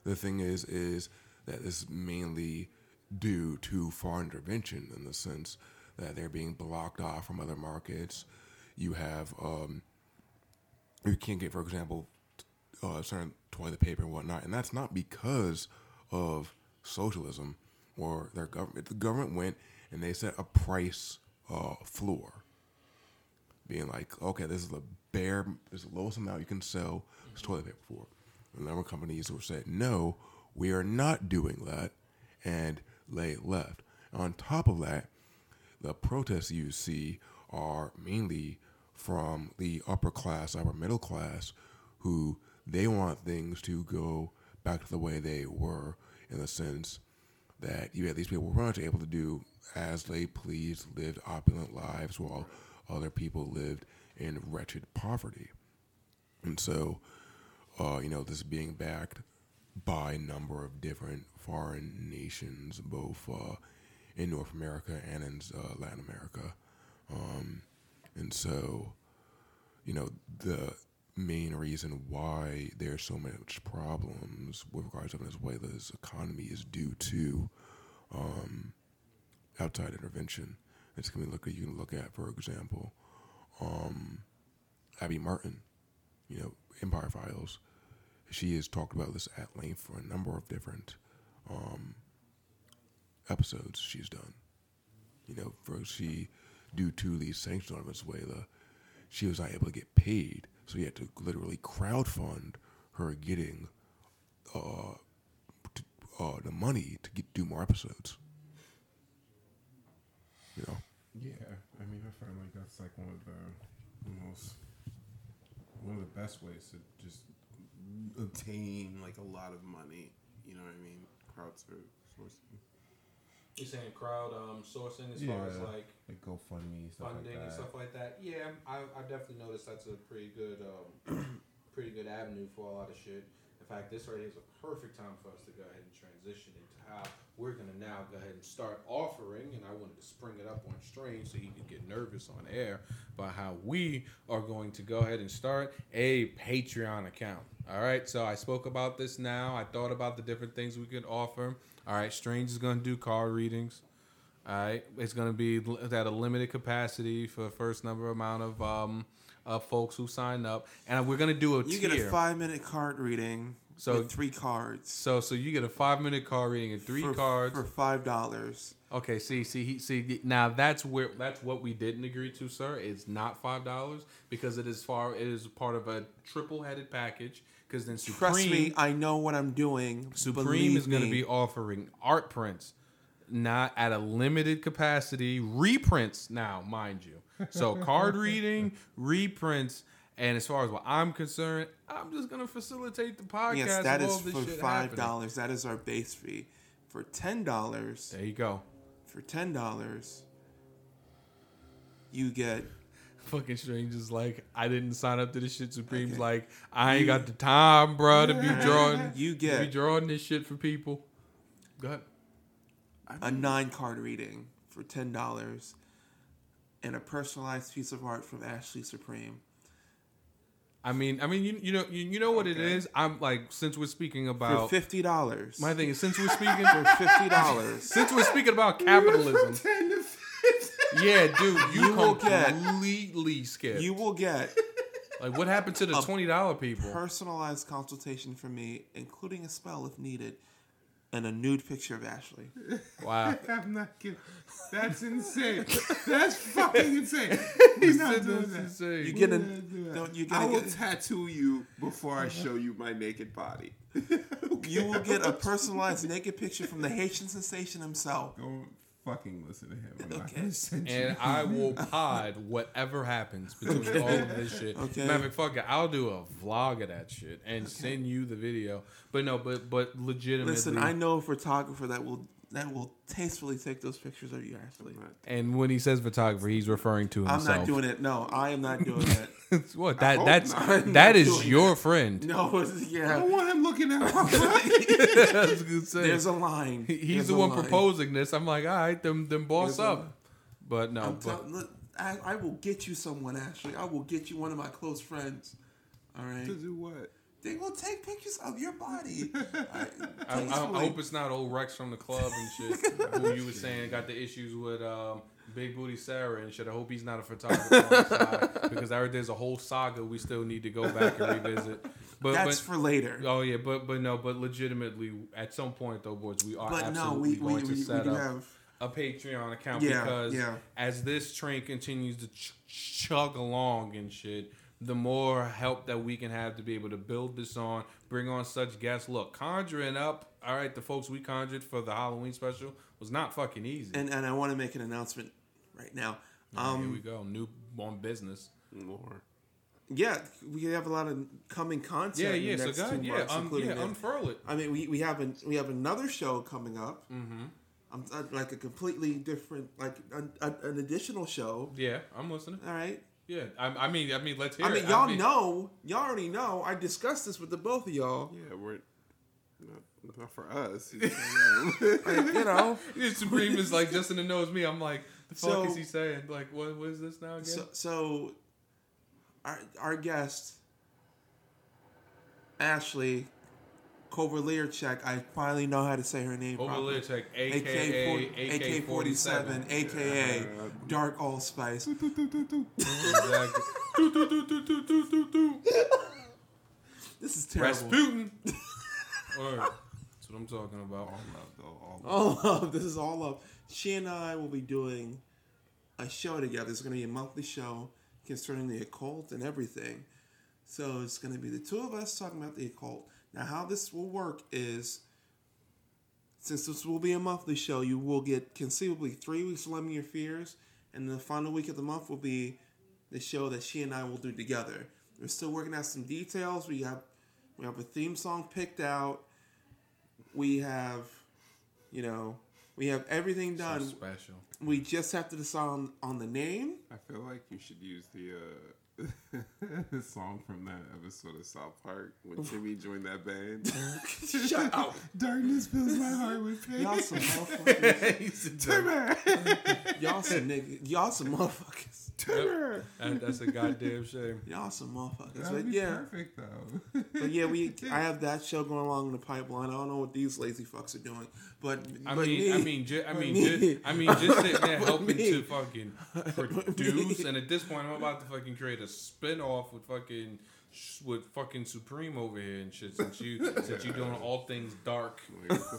The thing is that this is mainly due to foreign intervention in the sense that they're being blocked off from other markets. You have, you can't get, for example, certain toilet paper and whatnot, and that's not because of socialism or their government. The government went and they set a price floor, being like, okay, this is the lowest amount you can sell this toilet paper for. A number of companies who said, no, we are not doing that, and they left. On top of that, the protests you see are mainly from the upper class, upper middle class, who they want things to go back to the way they were in the sense that you had these people who were not able to do as they pleased, lived opulent lives while other people lived in wretched poverty. And so... you know, this being backed by a number of different foreign nations, both in North America and in Latin America. And so, you know, the main reason why there's so much problems with regards to Venezuela's economy is due to outside intervention. It's going to be, you can look at, for example, Abby Martin, you know, Empire Files. She has talked about this at length for a number of different episodes she's done. You know, first she, due to the sanctions on Venezuela, she was not able to get paid, so you had to literally crowdfund her getting the money to do more episodes. You know? Yeah, I mean, I find like that's like one of the best ways to just obtain like a lot of money. You know what I mean? Crowdsourcing. You're saying crowd sourcing as far as like GoFundMe, stuff funding like that. And stuff like that. Yeah, I definitely noticed that's a pretty good pretty good avenue for a lot of shit. In fact, this right here is a perfect time for us to go ahead and transition into how we're going to now go ahead and start offering, and I wanted to spring it up on stream so you could get nervous on air, about how we are going to go ahead and start a Patreon account. All right, so I spoke about this now. I thought about the different things we could offer. All right, Strange is going to do card readings. All right, it's going to be at a limited capacity for the first number amount of folks who sign up, and we're going to do a tier. You get a 5-minute card reading. So with 3 cards. So you get a 5-minute card reading and three cards for $5. Okay, see. Now that's what we didn't agree to, sir. It's not $5 because it is part of a triple-headed package. Because then Supreme, trust me, I know what I'm doing. Supreme is going to be offering art prints, not at a limited capacity reprints. Now, mind you, so card reading reprints. And as far as what I'm concerned, I'm just going to facilitate the podcast. Yes, that is for $5. Happening. That is our base fee. For $10. There you go. For $10, you get... Fucking Strange is like, I didn't sign up to this shit. Supreme's like, I ain't got the time, bro, to be drawing. You get... To be drawing this shit for people. Go ahead. A 9-card reading for $10 and a personalized piece of art from Ashley Supreme. I mean, you know what it is. I'm like, since we're speaking about $50. My thing is, since we're speaking for $50. Since we're speaking about capitalism, yeah, dude, you will completely skipped. You will get like what happened to the $20 people? Personalized consultation for me, including a spell if needed, and a nude picture of Ashley. Wow. I'm not kidding. That's insane. That's fucking insane. We're not doing that. Insane. You get I will tattoo you before I show you my naked body. Okay. You will get a personalized naked picture from the Haitian sensation himself. Don't fucking listen to him. And I will pod whatever happens between all of this shit. Okay. Maverick, fuck it. I'll do a vlog of that shit and send you the video. But no, but legitimately. Listen, I know a photographer that will tastefully take those pictures of you, Ashley. And when he says photographer, he's referring to himself. I'm not doing it. No, I am not doing it. What? That is your friend. No, yeah. I don't want him looking at my was gonna say. There's a line. He's the one proposing this. I'm like, all right, them boss up. But no. Look, I will get you someone, Ashley. I will get you one of my close friends. All right. To do what? They will take pictures of your body. I hope it's not old Rex from the club and shit. Who you were saying got the issues with Big Booty Sarah and shit. I hope he's not a photographer on the side, because I heard there's a whole saga we still need to go back and revisit. But that's for later. Oh yeah, but legitimately, at some point though, boys, we are going to set up a Patreon account because as this train continues to chug along and shit. The more help that we can have to be able to build this on, bring on such guests. Look, conjuring up, all right, the folks we conjured for the Halloween special was not fucking easy. And I want to make an announcement right now. Here we go, new on business. Lord. Yeah, we have a lot of coming content. Yeah, so go ahead, unfurl it. I mean, we have another show coming up. Mm-hmm. Like a completely different, like an additional show. Yeah, I'm listening. All right. Yeah, I mean, let's hear it. Y'all already know. I discussed this with the both of y'all. Yeah, we're not for us. You know, Supreme is like just in the nose me. I'm like, the fuck is he saying? Like, what is this now again? So our guest, Ashley Kovaleerchek. I finally know how to say her name. Kovaleerchek, aka 47, aka Dark Allspice. Exactly. This is terrible. Rasputin. All right. That's what I'm talking about. All love, though. All love. This is all love. She and I will be doing a show together. It's going to be a monthly show concerning the occult and everything. So it's going to be the two of us talking about the occult. Now, how this will work is, since this will be a monthly show, you will get conceivably 3 weeks of Lemmy Affairs, and the final week of the month will be the show that she and I will do together. We're still working out some details. We have a theme song picked out. We have everything done. So special. We just have to decide on the name. I feel like you should use the song from that episode of South Park when Jimmy joined that band. Shut up. Darkness fills my heart with pain. Y'all some motherfuckers. Y'all some niggas. Y'all some motherfuckers. Turner. That's a goddamn shame. Y'all some motherfuckers. That'd be perfect though. But yeah, I have that show going along in the pipeline. I don't know what these lazy fucks are doing, but just sitting there helping to fucking produce. And at this point, I'm about to fucking create a spinoff with fucking Supreme over here and shit. Since you doing all things dark,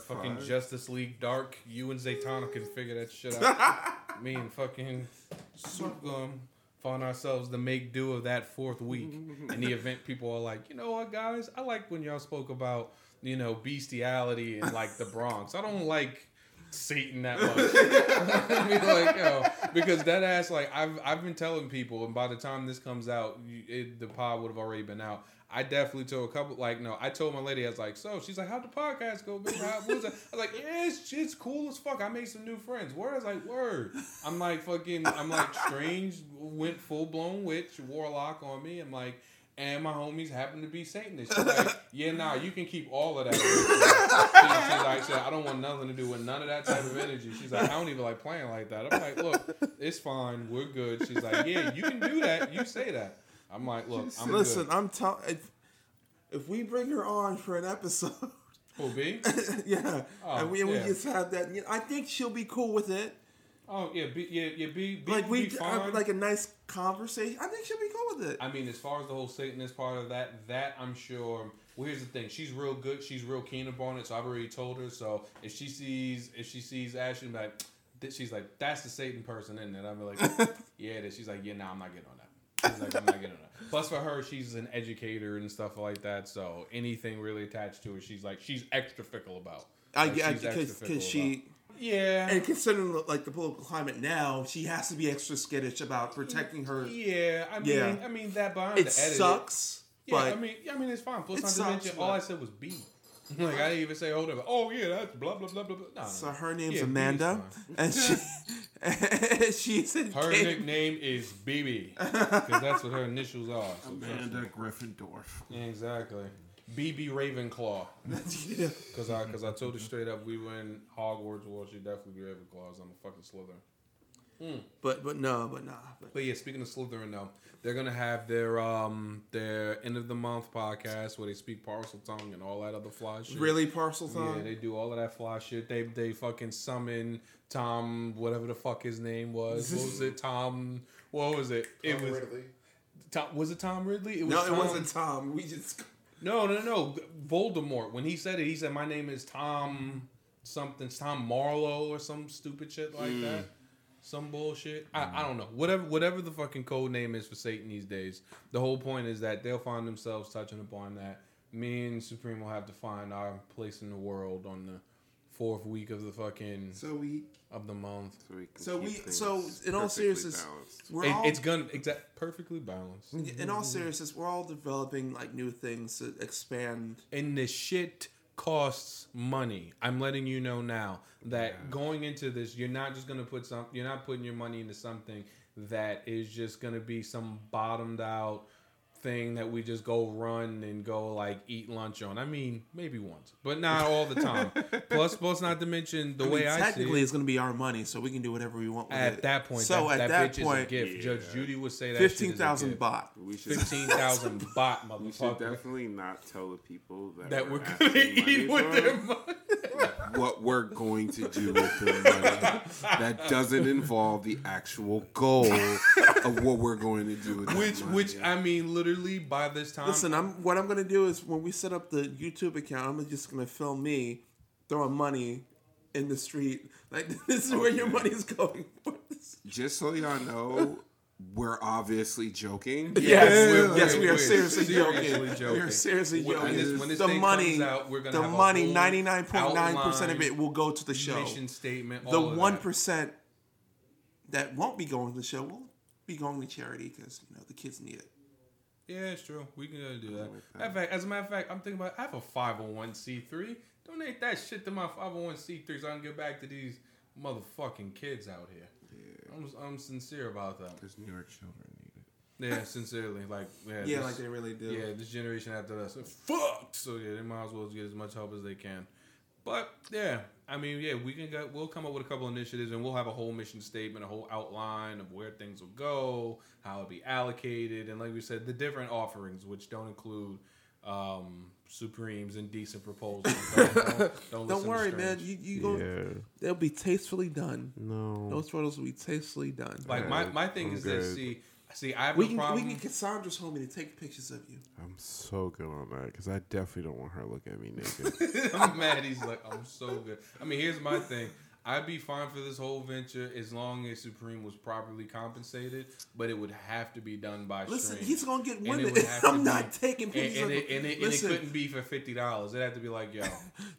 fucking Justice League dark. You and Zaytana can figure that shit out. Me and fucking Swoop found ourselves the make do of that fourth week. And the event people are like, you know what, guys? I like when y'all spoke about, you know, bestiality and like the Bronx. I don't like Satan that much. I mean, like, yo, because that ass, like, I've been telling people, and by the time this comes out, the pod would have already been out. I definitely told a couple, like, no, I told my lady, I was like, so, she's like, how'd the podcast go? How was it? I was like, yeah, it's cool as fuck. I made some new friends. Word? I was like, word. I'm like, Strange went full-blown witch, warlock on me. I'm like, and my homies happen to be Satanists. She's like, yeah, nah, you can keep all of that. She's like, I don't want nothing to do with none of that type of energy. She's like, I don't even like playing like that. I'm like, look, it's fine. We're good. She's like, yeah, you can do that. You say that. I'm like, look, I'm listen, good. I'm telling, if we bring her on for an episode. Who, B? Yeah. Oh, and we just have that. You know, I think she'll be cool with it. Oh, yeah, B like we be fine. Like a nice conversation. I think she'll be cool with it. I mean, as far as the whole Satanist part of that I'm sure. Well, here's the thing. She's real good. She's real keen upon it, so I've already told her. So if she sees Ashley, she's like, that's the Satan person, isn't it? I'll be like, yeah, it is. She's like, yeah, nah, I'm not getting on that. She's like, I'm not getting it. Plus, for her, she's an educator and stuff like that. So anything really attached to her, she's extra fickle about. Yeah. And considering like the political climate now, she has to be extra skittish about protecting her. Yeah, I mean that. But it sucks. I mean it's fine. Plus, all I said was B. Like I didn't even say hold on. Oh yeah, that's blah blah blah blah blah. No, so her name's Amanda, and she said her nickname is BB because that's what her initials are. So Amanda Gryffindor. Yeah, exactly. BB Ravenclaw. Because I told her straight up we were in Hogwarts World. She definitely be Ravenclaw. I'm a fucking Slytherin. Mm. But nah. But yeah, speaking of Slytherin though, they're gonna have their end of the month podcast where they speak parcel tongue and all that other fly shit. Really parcel tongue? Yeah, they do all of that fly shit. They fucking summon Tom, whatever the fuck his name was. What was it? Tom? What was it? It was Ridley. Tom? Was it Tom Ridley? It was. No, it wasn't Tom. We just. No. Voldemort. When he said it, he said, my name is Tom something. Tom Marlowe or some stupid shit like that. Some bullshit. I don't know. Whatever the fucking code name is for Satan these days, the whole point is that they'll find themselves touching upon that. Me and Supreme will have to find our place in the world on the fourth week of the fucking of the month. So in all seriousness, it's gonna perfectly balanced. In all seriousness, we're all developing like new things to expand. And the shit costs money. I'm letting you know now that going into this, you're not just gonna put you're not putting your money into something that is just gonna be some bottomed out thing that we just go run and go like eat lunch on. I mean, maybe once, but not all the time. plus, not to mention the way I see it, it's going to be our money, so we can do whatever we want with it. At that point, so that bitch is a gift. Yeah. Judge Judy would say that 15,000 baht. 15,000 baht, motherfucker. We should definitely not tell the people that we're going to eat with their money. what we're going to do with the money that doesn't involve the actual goal of what we're going to do with the money. Which I mean, literally by this time. Listen, what I'm going to do is when we set up the YouTube account, I'm just going to film me throwing money in the street. Like, this is where your money's going for this. Just so y'all know, we're obviously joking. Yes, we are seriously joking. We are seriously joking. When this the money comes out, we're gonna the money 99.9% of it will go to the show. Mission statement. The 1% that won't be going to the show will be going to charity because you know the kids need it. Yeah, it's true. We can go do that. As a matter of fact, I'm thinking about I have a 501c3. Donate that shit to my 501c3 so I can get back to these motherfucking kids out here. I'm sincere about that. Because New York children need it. Yeah, sincerely. Like they really do. Yeah, this generation after us are fucked. So yeah, they might as well get as much help as they can. But yeah, I mean, yeah, we'll come up with a couple initiatives and we'll have a whole mission statement, a whole outline of where things will go, how it'll be allocated, and like we said, the different offerings, which don't include Supremes and decent proposals. Don't worry, man. You go. Yeah. They'll be tastefully done. No, those photos will be tastefully done. Like my thing I'm is good. That see, I have no problem. We can get Cassandra's homie to take pictures of you. I'm so good on that because I definitely don't want her looking at me naked. I'm mad. He's like, I'm so good. I mean, here's my thing. I'd be fine for this whole venture as long as Supreme was properly compensated, but it would have to be done by Strange. Listen, he's going to get women. I'm not taking pictures of it. And it couldn't be for $50. It'd have to be like, yo,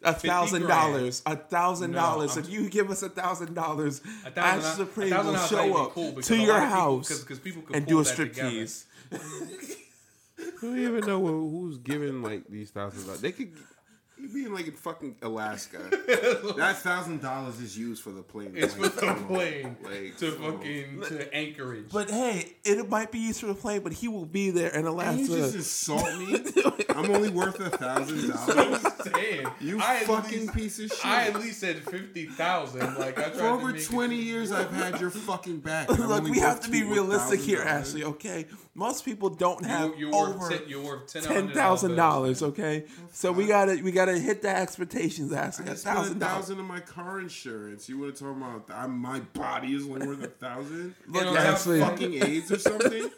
$1,000. $1,000. If you give us $1,000, Ash Supreme will show up to your house and do a striptease. Who even know who's giving like these $1,000? They could... You being like in fucking Alaska. That $1,000 is used for the plane. It's for the plane to Anchorage. But hey, it might be used for the plane, but he will be there in Alaska. You just insult me. I'm only worth $1,000. You fucking piece of shit. I at least said 50,000. Like for over 20 years, I've had your fucking back. Look, we have to be realistic here, Ashley. Okay, most people don't have over $10,000. Okay, so we gotta. Hit the expectations, Ashley. I spent $1,000 in my car insurance. You would have told me my body is only worth $1,000. Look, Ashley, fucking AIDS or something.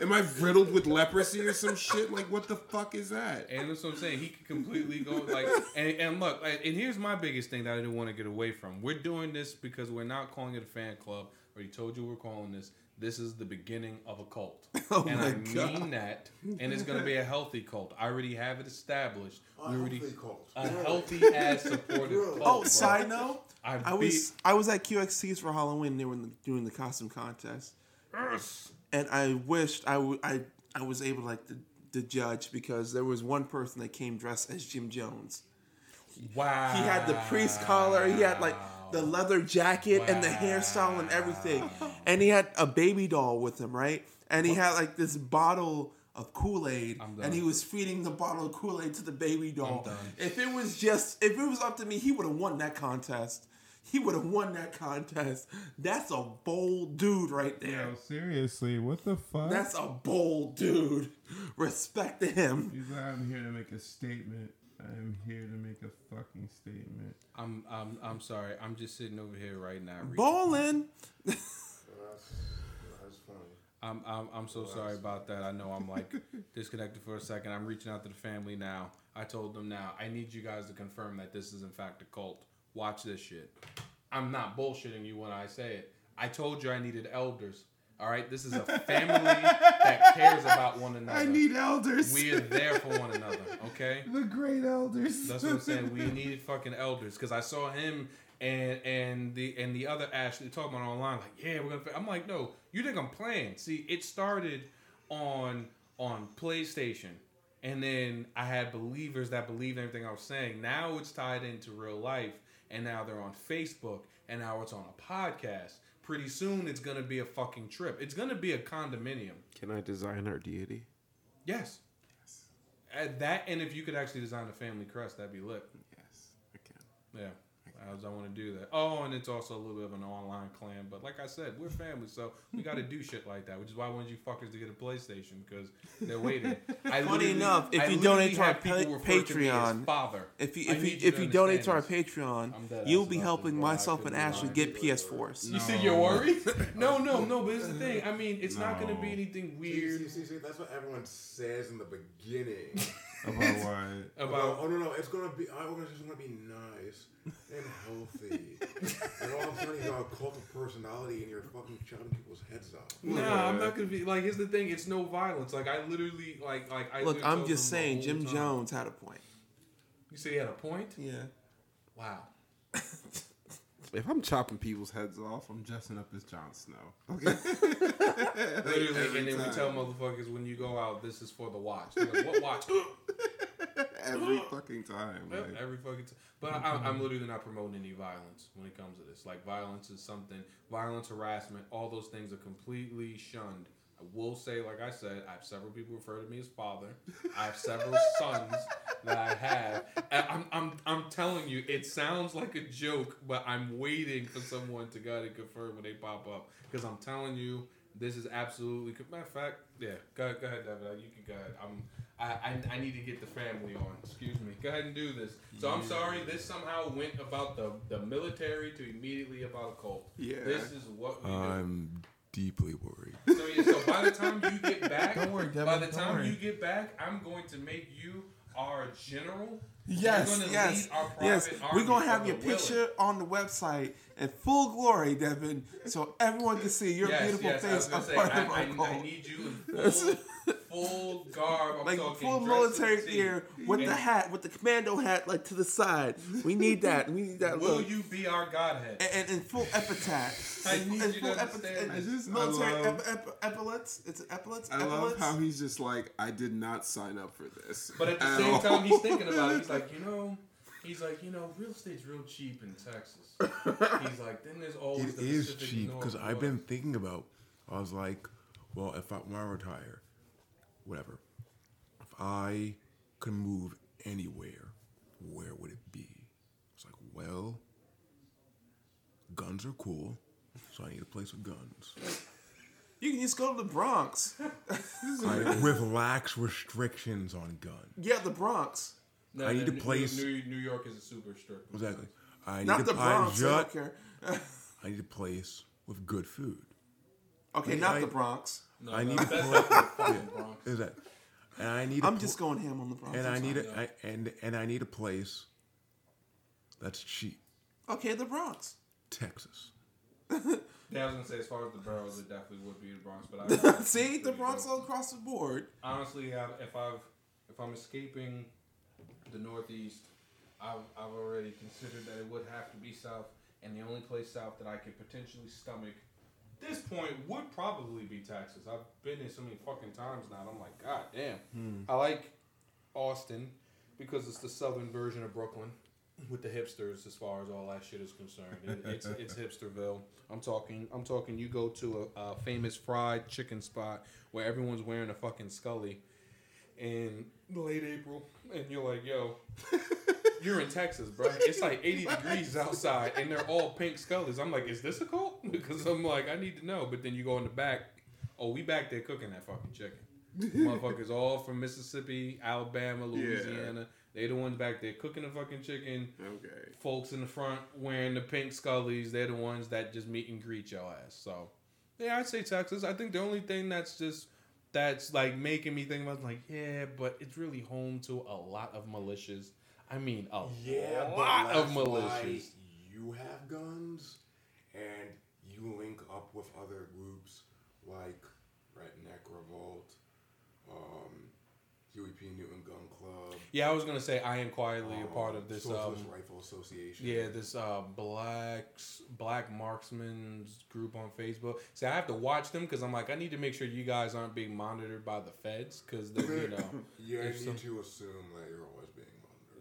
Am I riddled with leprosy or some shit? Like, what the fuck is that? And that's what I'm saying. He could completely go like. And look, and here's my biggest thing that I didn't want to get away from. We're doing this because we're not calling it a fan club. I already told you we're calling this. This is the beginning of a cult. Oh my God. I mean that. And it's going to be a healthy cult. I already have it established. A healthy-ass supportive cult. Oh, side note. I was at QXC's for Halloween. They were doing the costume contest. Yes. And I wished I was able like to judge because there was one person that came dressed as Jim Jones. Wow. He had the priest collar. He had like... the leather jacket and the hairstyle and everything. And he had a baby doll with him, right? And he had like this bottle of Kool-Aid and he was feeding the bottle of Kool-Aid to the baby doll. If it was up to me, he would have won that contest. That's a bold dude right there. Yo, seriously, what the fuck? That's a bold dude. Respect to him. He's like, I'm here to make a statement. I'm here to make a fucking statement. I'm sorry. I'm just sitting over here right now. Ballin'. That's funny. I'm so sorry about that. I know I'm like disconnected for a second. I'm reaching out to the family now. I told them now. I need you guys to confirm that this is in fact a cult. Watch this shit. I'm not bullshitting you when I say it. I told you I needed elders. All right, this is a family that cares about one another. I need elders. We are there for one another, okay? The great elders. That's what I'm saying. We need fucking elders because I saw him and the other Ashley talking about online like, yeah, we're gonna. I'm like, no, you think I'm playing? See, it started on PlayStation, and then I had believers that believed everything I was saying. Now it's tied into real life, and now they're on Facebook, and now it's on a podcast. Pretty soon, it's going to be a fucking trip. It's going to be a condominium. Can I design our deity? Yes. That, and if you could actually design a family crest, that'd be lit. Yes, I can. Yeah. I don't want to do that. Oh, and it's also a little bit of an online clan. But like I said, we're family, so we got to do shit like that, which is why I wanted you fuckers to get a PlayStation, because they're waiting. Funny enough, if you donate to our Patreon, you'll be helping myself and Ashley get PS4s. You see, you're worried? No, but it's the thing. I mean, it's not going to be anything weird. See, that's what everyone says in the beginning. About what? About no, it's gonna be. Our organization's gonna be nice and healthy, and all of a sudden you got a cult of personality, and you're fucking chopping people's heads off. Nah, I'm not gonna be like. Here's the thing. It's no violence. Like I literally, like I look. I'm just saying, Jim Jones had a point. You say he had a point? Yeah. Wow. If I'm chopping people's heads off, I'm dressing up as Jon Snow. Okay. Literally, and then we tell motherfuckers when you go out, this is for the watch. They're like, what watch? Every fucking time. Like. Every fucking time. But I'm literally not promoting any violence when it comes to this. Like violence is something. Violence, harassment, all those things are completely shunned. I will say, like I said, I have several people refer to me as father. I have several sons that I have. And I'm telling you, it sounds like a joke, but I'm waiting for someone to go ahead and confirm when they pop up. Because I'm telling you, this is absolutely... Matter of fact, yeah. Go ahead, David. You can go ahead. I need to get the family on. Excuse me. Go ahead and do this. So I'm sorry. This somehow went about the military to immediately about a cult. Yeah. This is what we do. Deeply worried. So, yeah, so by the time you get back, don't worry, Devin, by the time you get back, I'm going to make you our general. Yes. We're going to have your picture on the website in full glory, Devin, so everyone can see your beautiful face. I need you in full garb. I'm like full military gear with the hat, with the commando hat, like to the side. We need that. Will look. You be our godhead? And in full epitaph. I need you to understand. Epaulets. It's epaulets. I love how he's just like, I did not sign up for this. But at the same time, he's thinking about it. He's like, you know, real estate's real cheap in Texas. He's like, then there's always the Pacific Northwest. It is cheap because I've been thinking about. I was like, well, when I retire. Whatever. If I could move anywhere, where would it be? It's like, well, guns are cool, so I need a place with guns. You can just go to the Bronx. With lax restrictions on guns. Yeah, the Bronx. No, I need a place. New York is a super strict. Exactly. Not the Bronx. I don't care. I need a place with good food. Okay, like, not the Bronx. No, I need a place. Is that? And I need. I'm just going ham on the Bronx. And I need a place that's cheap. Okay, the Bronx, Texas. Yeah, I was gonna say as far as the boroughs, it definitely would be the Bronx. But I see the Bronx all across the board. Honestly, if I'm escaping the Northeast, I've already considered that it would have to be South, and the only place South that I could potentially stomach. This point would probably be Texas. I've been there so many fucking times now. And I'm like, God damn. I like Austin because it's the southern version of Brooklyn with the hipsters as far as all that shit is concerned. It's hipsterville. I'm talking. You go to a famous fried chicken spot where everyone's wearing a fucking Scully in late April, and you're like, yo. You're in Texas, bro. It's like 80 degrees outside, and they're all pink Scullies. I'm like, is this a cult? Because I'm like, I need to know. But then you go in the back. Oh, we back there cooking that fucking chicken. Motherfuckers all from Mississippi, Alabama, Louisiana. Yeah. They the ones back there cooking the fucking chicken. Okay. Folks in the front wearing the pink Scullies. They're the ones that just meet and greet your ass. So, yeah, I'd say Texas. I think the only thing that's like making me think about, like, yeah, but it's really home to a lot of militias. I mean, a lot of militias. You have guns, and you link up with other groups like Redneck Revolt, Newton Gun Club. Yeah, I was gonna say I am quietly a part of this Socialist Rifle Association. Yeah, this black marksman's group on Facebook. See, I have to watch them because I'm like, I need to make sure you guys aren't being monitored by the feds because they, you know. You need to assume that you're always being.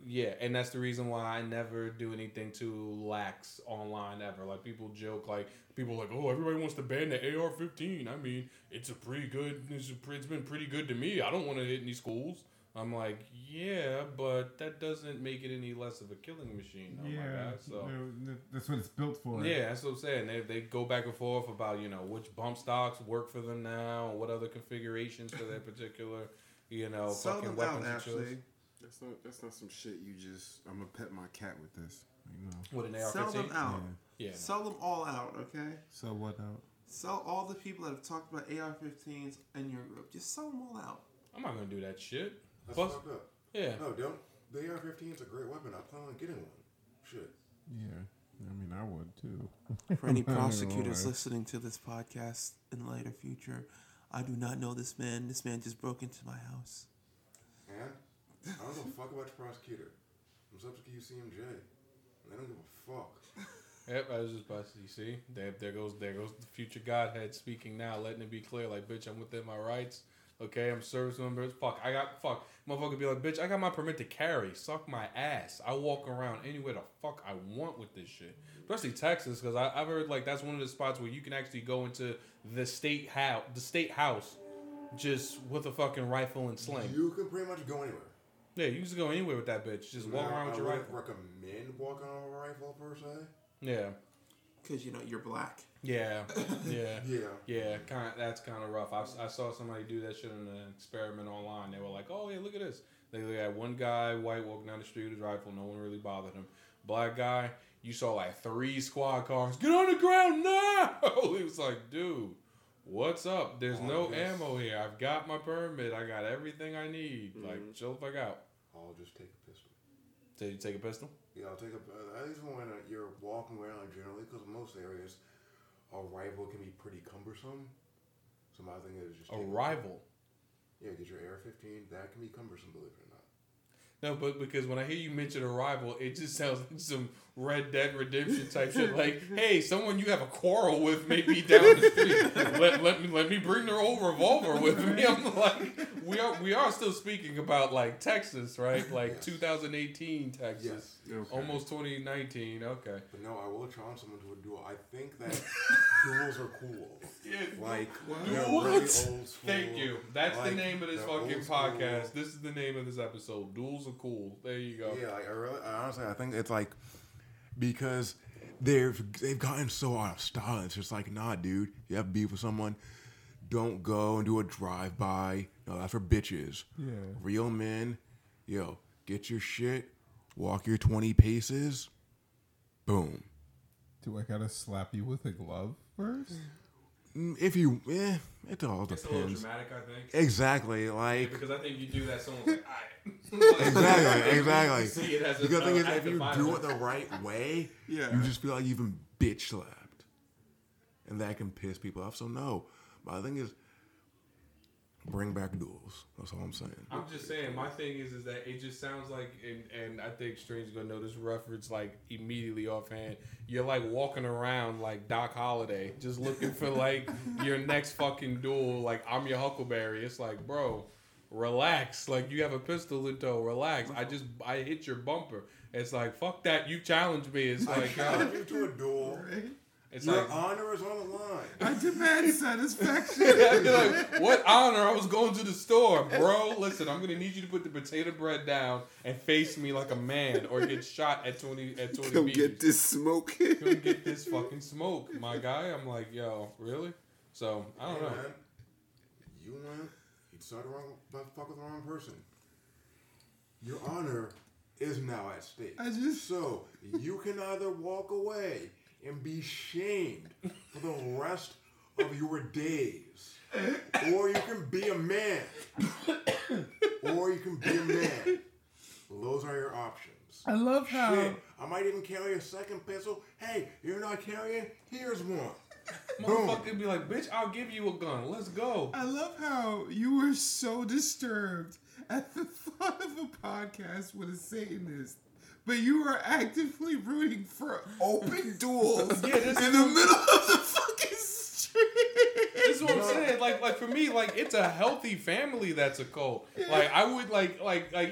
Yeah, and that's the reason why I never do anything too lax online ever. Like, people joke, oh, everybody wants to ban the AR-15. I mean, it's been pretty good to me. I don't want to hit any schools. I'm like, yeah, but that doesn't make it any less of a killing machine. Oh yeah, my God. So that's what it's built for. Yeah, that's what I'm saying. They go back and forth about, you know, which bump stocks work for them now, and what other configurations for that particular, you know, sell fucking weapons. Actually, that's not some shit you just. I'm gonna pet my cat with this. You know, what an AR-15? Sell them out. Yeah, yeah, sell them all out. Okay. Sell what out? Sell all the people that have talked about AR-15s in your group. Just sell them all out. I'm not gonna do that shit. That's fucked up. Yeah. No, don't. The AR-15's a great weapon. I plan on getting one. Shit. Yeah. I mean, I would too. For any prosecutors listening to this podcast in later future, I do not know this man. This man just broke into my house. And? I don't give a fuck about the prosecutor. I'm subject to UCMJ. I don't give a fuck. Yep, I was just about to see. There goes the future Godhead speaking now, letting it be clear. Like, bitch, I'm within my rights. Okay, I'm service members. Fuck. Motherfucker be like, bitch, I got my permit to carry. Suck my ass. I walk around anywhere the fuck I want with this shit. Especially Texas, because I've heard like that's one of the spots where you can actually go into the state house, just with a fucking rifle and sling. You can pretty much go anywhere. Yeah, you can just go anywhere with that bitch. Just walk around with your rifle. I would recommend walking on a rifle per se. Yeah. Because, you know, you're black. Yeah. Yeah. Yeah. Yeah. That's kind of rough. I saw somebody do that shit in an experiment online. They were like, oh, yeah, look at this. They had one guy, white, walking down the street with his rifle. No one really bothered him. Black guy, you saw like 3 squad cars. Get on the ground now! He was like, dude, what's up? There's no ammo here. I've got my permit. I got everything I need. Mm-hmm. Like, chill the fuck out. I'll just take a pistol. So you take a pistol? Yeah, I'll take a... At least when you're walking around generally, because most areas, a rifle can be pretty cumbersome. So my thing is just... A rifle? Yeah, get your AR-15. That can be cumbersome, believe it or not. No, but because when I hear you mention a rival, it just sounds like some Red Dead Redemption type shit. Like, hey, someone you have a quarrel with may be down the street. Let me bring their old revolver with me. I'm like, we are still speaking about like Texas, right? Like yes. 2018 Texas, yes. Okay. Almost 2019. Okay. But no, I will challenge someone to a duel. I think that duels are cool. Yeah. Like what? Really old school. Thank you. That's like, the name of this fucking podcast. This is the name of this episode. Duels are cool. There you go. Yeah, like, honestly, I think it's like because they've gotten so out of style. It's just like, nah, dude, you have beef with someone. Don't go and do a drive by. No, that's for bitches. Yeah, real men, yo, get your shit, walk your 20 paces, boom. Do I gotta slap you with a glove first? If you, it all depends. It's a little dramatic, I think. Exactly, like... Yeah, because I think you do that, someone's like, alright. Exactly. See it as because the thing is, if you do it the right way, yeah. You just feel like you've been bitch slapped. And that can piss people off, so no. My thing is, bring back duels. That's all I'm saying. I'm just saying, my thing is that it just sounds like, and I think Strange is going to know this reference like immediately offhand. You're like walking around like Doc Holliday, just looking for like your next fucking duel. Like, I'm your Huckleberry. It's like, bro, relax. Like, you have a pistol in tow. Relax. I hit your bumper. It's like, fuck that. You challenged me. It's like, I challenge you to a duel. It's your like, honor is on the line. I demand satisfaction. I'd be like, what honor? I was going to the store, bro. Listen, I'm gonna need you to put the potato bread down and face me like a man, or get shot at 20. Come meters. Get this smoke. Come get this fucking smoke, my guy. I'm like, yo, really? So I don't know. Man. You went. You started with the wrong person. Your honor is now at stake. So you can either walk away and be shamed for the rest of your days. Or you can be a man. Those are your options. I love how... Shit, I might even carry a second pistol. Hey, you're not carrying? Here's one. Motherfucker be like, bitch, I'll give you a gun. Let's go. I love how you were so disturbed at the thought of a podcast with a Satanist. But you are actively rooting for open duels in the middle of the fucking street. That's what I'm saying. Like for me, like it's a healthy family that's a cult. Yeah. Like I would like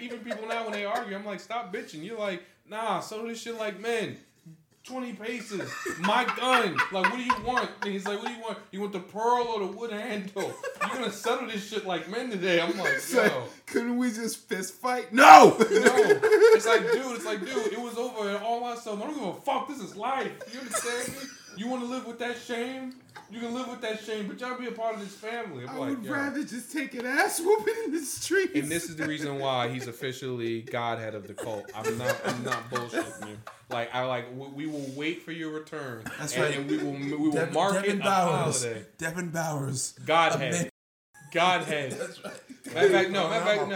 even people now when they argue, I'm like, stop bitching. You're like, nah, so this shit like men. 20 paces. My gun. Like, what do you want? And he's like, what do you want? You want the pearl or the wood handle? You're going to settle this shit like men today. I'm like, it's yo. Like, couldn't we just fist fight? No! No. It's like, dude, it was over and all that stuff. I don't give a fuck. This is life. You understand me? You want to live with that shame? You can live with that shame, but y'all be a part of this family. I would rather just take an ass whooping in the streets. And this is the reason why he's officially godhead of the cult. I'm not bullshitting you. Like we will wait for your return. That's right. And we will mark Devin it Bowers. A holiday. Devin Bowers, Godhead. That's right. Matter of fact, no.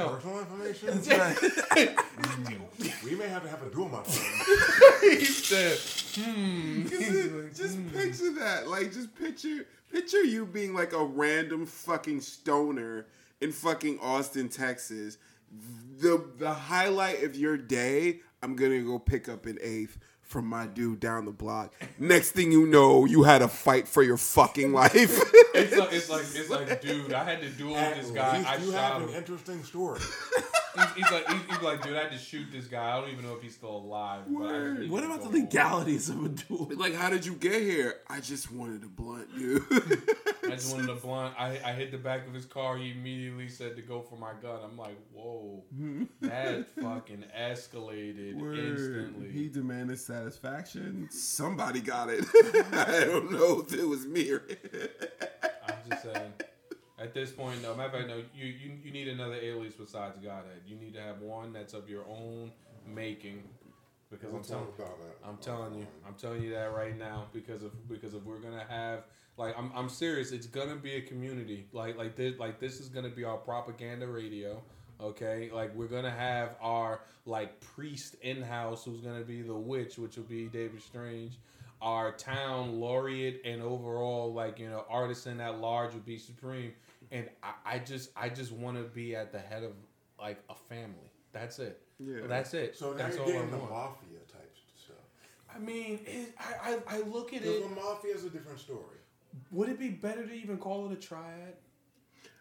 Personal information. That's right. We may have to have a duel, my friend. He said, Just picture that. Like, just picture you being like a random fucking stoner in fucking Austin, Texas. The highlight of your day, I'm gonna go pick up an eighth from my dude down the block. Next thing you know, you had a fight for your fucking life. It's like, dude, I had to duel with this guy. You have an interesting story. He's like, dude, I had to shoot this guy. I don't even know if he's still alive. But what about the legalities of a duel? Like, how did you get here? I just wanted a blunt, dude. I hit the back of his car. He immediately said to go for my gun. I'm like, whoa. That fucking escalated instantly. He demanded satisfaction. Somebody got it. I don't know if it was me or I'm just saying. At this point, no. Matter of fact, no. You need another alias besides Godhead. You need to have one that's of your own making. Because I'm telling you that right now. Because we're gonna have like I'm serious. It's gonna be a community. Like this is gonna be our propaganda radio. Okay, like we're gonna have our like priest in house who's gonna be the witch, which will be David Strange. Our town laureate and overall artisan at large would be Supreme. And I just want to be at the head of like a family. That's it. Yeah. That's it. So now that's you're all getting the mafia type stuff. I mean, I look at it. The mafia is a different story. Would it be better to even call it a triad?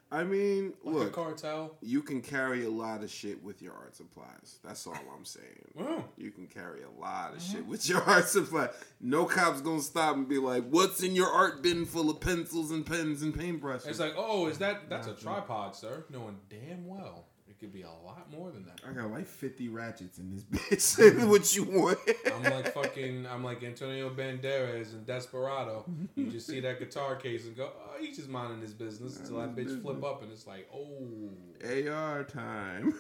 I mean, like look, a cartel. You can carry a lot of shit with your art supplies. That's all I'm saying. Wow. You can carry a lot of shit with your art supplies. No cop's gonna stop and be like, "What's in your art bin full of pencils and pens and paintbrushes?" It's like, "Oh, is that's a tripod, sir?" Knowing damn well it could be a lot more than that. I got like 50 ratchets in this bitch. What you want? I'm like Antonio Banderas in Desperado. You just see that guitar case and go, "Oh, he's just minding his business," until that bitch flip up and it's like, "Oh, AR time."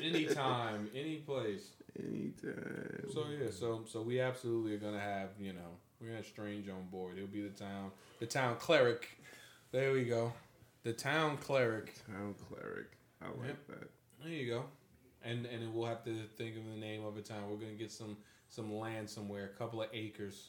Anytime, any place, anytime. So yeah, so we absolutely are gonna have we're gonna have Strange on board. It'll be the town cleric. There we go. The town cleric. I like that. There you go. And we'll have to think of the name of a town. We're going to get some land somewhere, a couple of acres,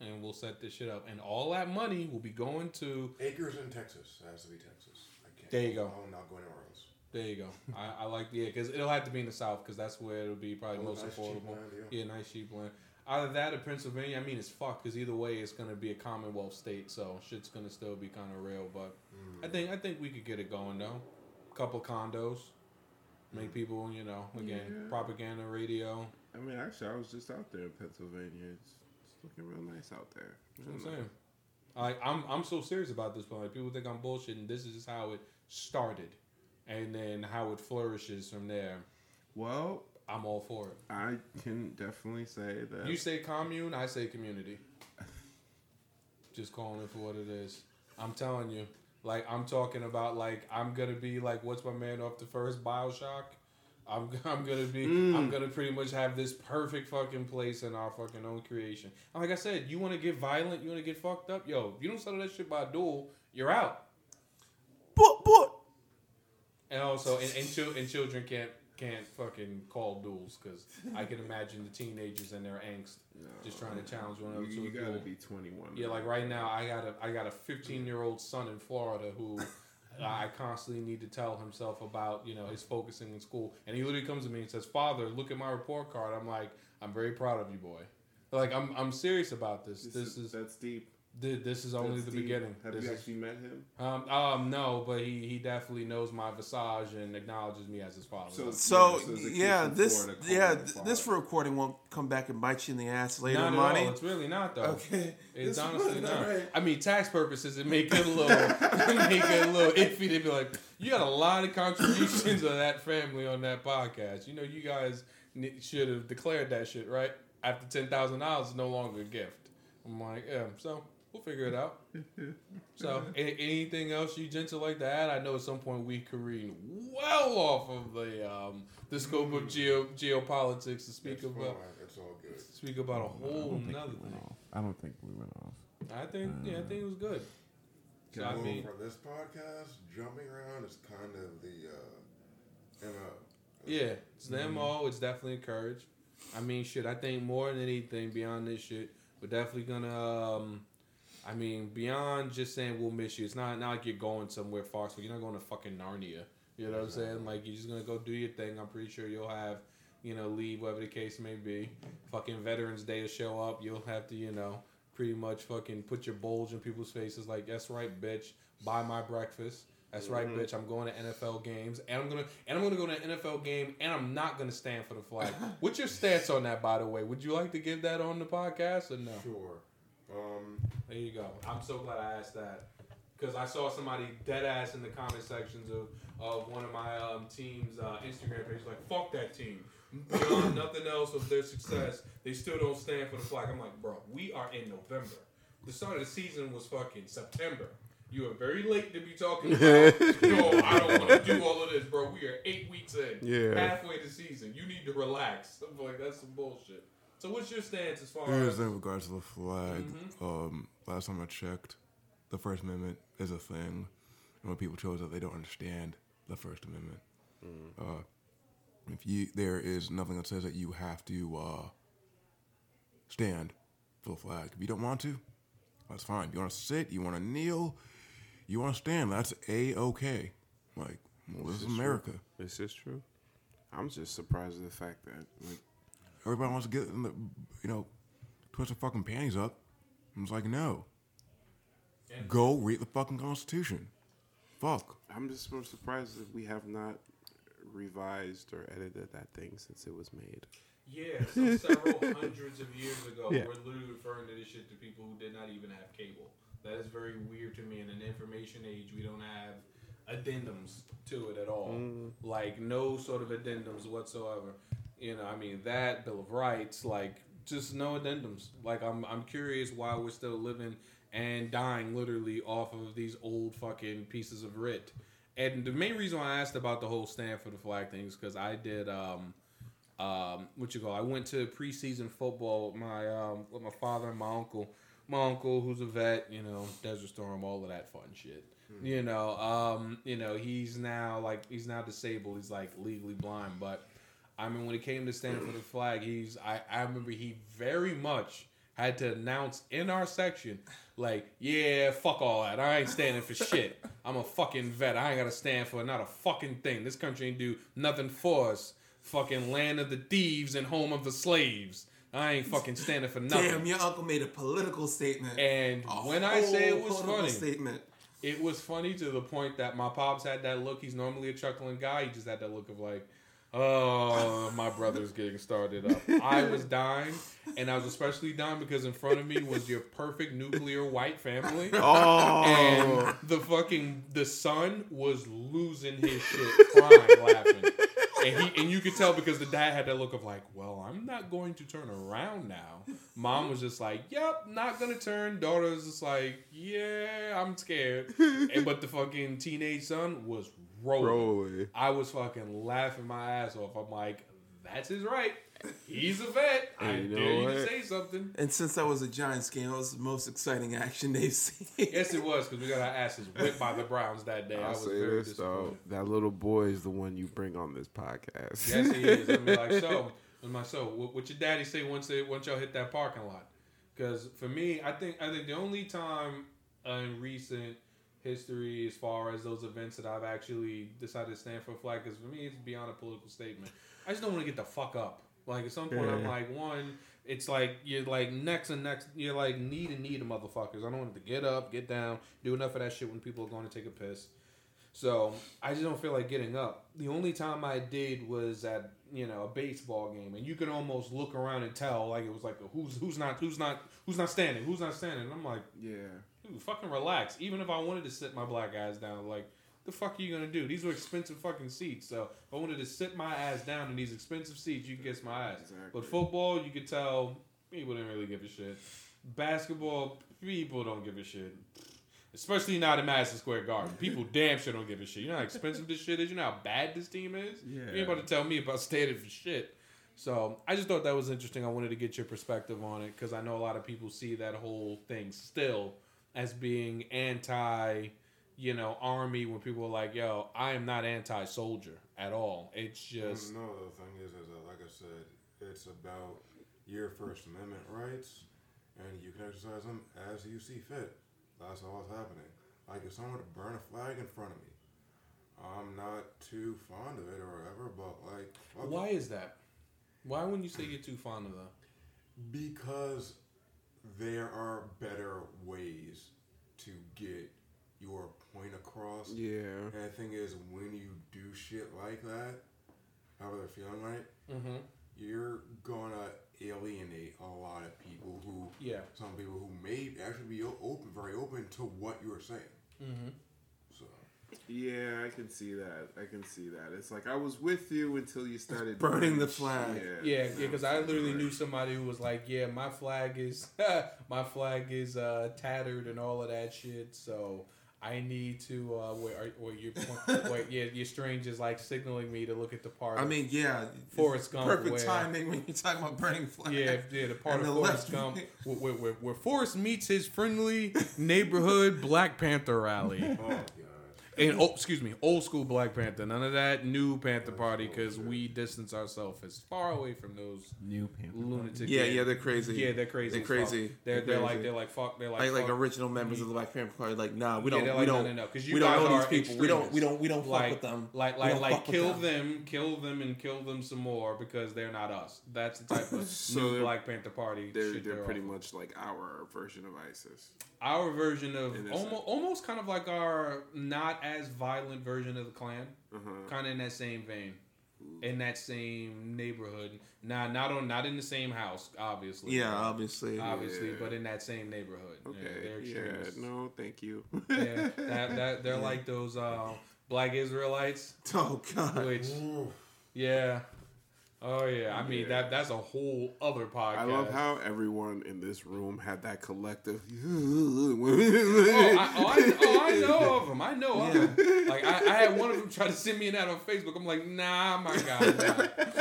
and we'll set this shit up. And all that money will be going to... Acres in Texas. It has to be Texas. I can't. There you go. I'm not going anywhere else. There you go. I like the... Because it'll have to be in the South, because that's where it'll be probably most affordable. Land, yeah, nice cheap land. Either that or Pennsylvania, it's fucked, because either way it's going to be a Commonwealth state, so shit's going to still be kind of real, but I think we could get it going, though. Couple condos. Make people, propaganda radio. Actually, I was just out there in Pennsylvania. It's looking real nice out there. That's what I'm saying. I'm so serious about this point. People think I'm bullshitting. This is just how it started, and then how it flourishes from there. Well... I'm all for it. I can definitely say that. You say commune, I say community. Just calling it for what it is. I'm telling you. Like, I'm talking about, like, I'm going to be, like, what's my man off the first Bioshock? I'm going to be, I'm going to pretty much have this perfect fucking place in our fucking own creation. And like I said, you want to get violent? You want to get fucked up? Yo, if you don't settle that shit by a duel, you're out. But. And also, and children can't fucking call duels, because I can imagine the teenagers and their angst just trying to challenge one another to a duel. You gotta be 21. Yeah, like right now I got a 15-year-old son in Florida who I constantly need to tell himself about his focusing in school, and he literally comes to me and says, "Father, look at my report card." I'm like, "I'm very proud of you, boy." Like I'm serious about this. This is that's deep. This is only the beginning. Have you actually met him? No, but he definitely knows my visage and acknowledges me as his father. This recording won't come back and bite you in the ass later, Monty. Not at all. It's really not, though. Okay. It's honestly not. Right. I mean, tax purposes, it make it a little iffy to be like, you got a lot of contributions of that family on that podcast. You know, you guys should have declared that shit, right? After $10,000, it's no longer a gift. I'm like, yeah, so... we'll figure it out. So, anything else you gents would like to add? I know at some point we careen well off of the scope of geopolitics to speak about. It's all good. Speak about a whole nother thing. I don't think we went off. I think it was good. So, I mean, for this podcast, jumping around is kind of the MO. Yeah, it's the MO. It's definitely encouraged. I mean, shit. I think more than anything beyond this shit, we're definitely gonna. I mean, beyond just saying we'll miss you, it's not like you're going somewhere far, so you're not going to fucking Narnia. You know what I'm saying? Like, you're just going to go do your thing. I'm pretty sure you'll have, leave, whatever the case may be. Fucking Veterans Day will show up. You'll have to, pretty much fucking put your bulge in people's faces like, that's right, bitch. Buy my breakfast. That's right, bitch. I'm going to NFL games, and I'm gonna go to an NFL game, and I'm not gonna stand for the flag. What's your stance on that, by the way? Would you like to give that on the podcast or no? Sure. There you go. I'm so glad I asked that, because I saw somebody dead ass in the comment sections of one of my team's Instagram page like, fuck that team. Beyond nothing else of their success, they still don't stand for the flag. I'm like, bro, we are in November. The start of the season was fucking September. You are very late to be talking about, no, I don't want to do all of this, bro. We are 8 weeks in. Yeah. Halfway the season. You need to relax. I'm like, that's some bullshit. So what's your stance as far as... in regards to the flag, last time I checked, the First Amendment is a thing. And when people chose that, they don't understand the First Amendment. Mm. There is nothing that says that you have to stand for the flag. If you don't want to, that's fine. You want to sit, you want to kneel, you want to stand, that's A-okay. Like, well, this is America. True. This is true. I'm just surprised at the fact that... everybody wants to get in the, twist their fucking panties up. I'm just like, no. Yeah. Go read the fucking Constitution. Fuck. I'm just so surprised that we have not revised or edited that thing since it was made. Yeah, so several hundreds of years ago, yeah. We're literally referring to this shit to people who did not even have cable. That is very weird to me. In an information age, we don't have addendums to it at all. Mm. Like, no sort of addendums whatsoever. That Bill of Rights, like, just no addendums. Like, I'm curious why we're still living and dying literally off of these old fucking pieces of writ. And the main reason why I asked about the whole stand for the flag thing is because I did I went to preseason football with my father and my uncle who's a vet, Desert Storm, all of that fun shit. Mm-hmm. He's now disabled. He's like legally blind, but. I mean, when it came to standing for the flag, I remember he very much had to announce in our section, like, yeah, fuck all that. I ain't standing for shit. I'm a fucking vet. I ain't got to stand for not a fucking thing. This country ain't do nothing for us. Fucking land of the thieves and home of the slaves. I ain't fucking standing for nothing. Damn, your uncle made a political statement. And when I say it was funny. Statement. It was funny to the point that my pops had that look. He's normally a chuckling guy. He just had that look of like, oh, my brother's getting started up. I was dying, and I was especially dying because in front of me was your perfect nuclear white family. Oh. And the son was losing his shit, crying, laughing. And you could tell because the dad had that look of like, well, I'm not going to turn around now. Mom was just like, yep, not going to turn. Daughter was just like, yeah, I'm scared. But the fucking teenage son was rolling. I was fucking laughing my ass off. I'm like, that's his right. He's a vet. I dare you to say something. And since that was a Giants game, it was the most exciting action they've seen. Yes, it was, because we got our asses whipped by the Browns that day. I was very disappointed. That little boy is the one you bring on this podcast. Yes, he is. I mean, like, what your daddy say once y'all hit that parking lot? Because for me, I think the only time in recent history as far as those events that I've actually decided to stand for a flag, because for me, it's beyond a political statement. I just don't want to get the fuck up. Like, at some point, I'm like, one, It's like you're like next and next. You're like knee to knee to motherfuckers. I don't want them to get up, get down, do enough of that shit when people are going to take a piss. So I just don't feel like getting up. The only time I did was at, you know, a baseball game, and you could almost look around and tell, like, it was like, who's not standing. And I'm like, yeah, dude, fucking relax. Even if I wanted to sit my black ass down, like, the fuck are you gonna do? These were expensive fucking seats, so if I wanted to sit my ass down in these expensive seats, you could kiss my ass. Exactly. But football, you could tell people didn't really give a shit. Basketball, people don't give a shit. Especially not in Madison Square Garden. People damn sure don't give a shit. You know how expensive this shit is? You know how bad this team is? Yeah. You ain't about to tell me about standing for shit. So I just thought that was interesting. I wanted to get your perspective on it because I know a lot of people see that whole thing still as being anti, you know, army, when people are like, yo, I am not anti-soldier at all. It's just... No, the thing is that, like I said, it's about your First Amendment rights and you can exercise them as you see fit. That's all that's happening. Like, if someone were to burn a flag in front of me, I'm not too fond of it or whatever, but, like... Fuck. Why is that? Why wouldn't you say you're too fond of that? Because there are better ways to get your point across. Yeah. And the thing is, when you do shit like that, however they're feeling right, mm-hmm. you're gonna... alienate a lot of people who, yeah, some people who may actually be open, very open to what you're saying. Mm-hmm. So, yeah, I can see that. It's like I was with you until you started burning the flag. Yeah, because I literally knew somebody who was like, "Yeah, my flag is tattered and all of that shit." So I need to your Strange is like signaling me to look at the part. I mean, yeah, Forrest Gump. Perfect timing when you're talking about burning flag. Yeah, the part of Forrest Gump where Forrest meets his friendly neighborhood Black Panther rally. Oh God! And old school Black Panther. None of that new Panther Party, because we distance ourselves as far away from those new Panther lunatics. Yeah, they're crazy. They're like fuck. They're like original members of the Black Panther Party. Like, nah, we don't. Because you guys are these people. We don't fuck with them. Kill them some more because they're not us. That's the type of new Black Panther Party. They're pretty much like our version of ISIS. Our version of almost kind of like our not as violent version of the Klan, uh-huh. Kind of in that same vein, in that same neighborhood. Now, not in the same house, obviously. Yeah, obviously, yeah. But in that same neighborhood. Okay, no, thank you. Yeah, they're like those Black Israelites. Oh God. Which, yeah. Oh, yeah. I mean, that's a whole other podcast. I love how everyone in this room had that collective... I know of them. Like, I had one of them try to send me an ad on Facebook. I'm like, nah, my God.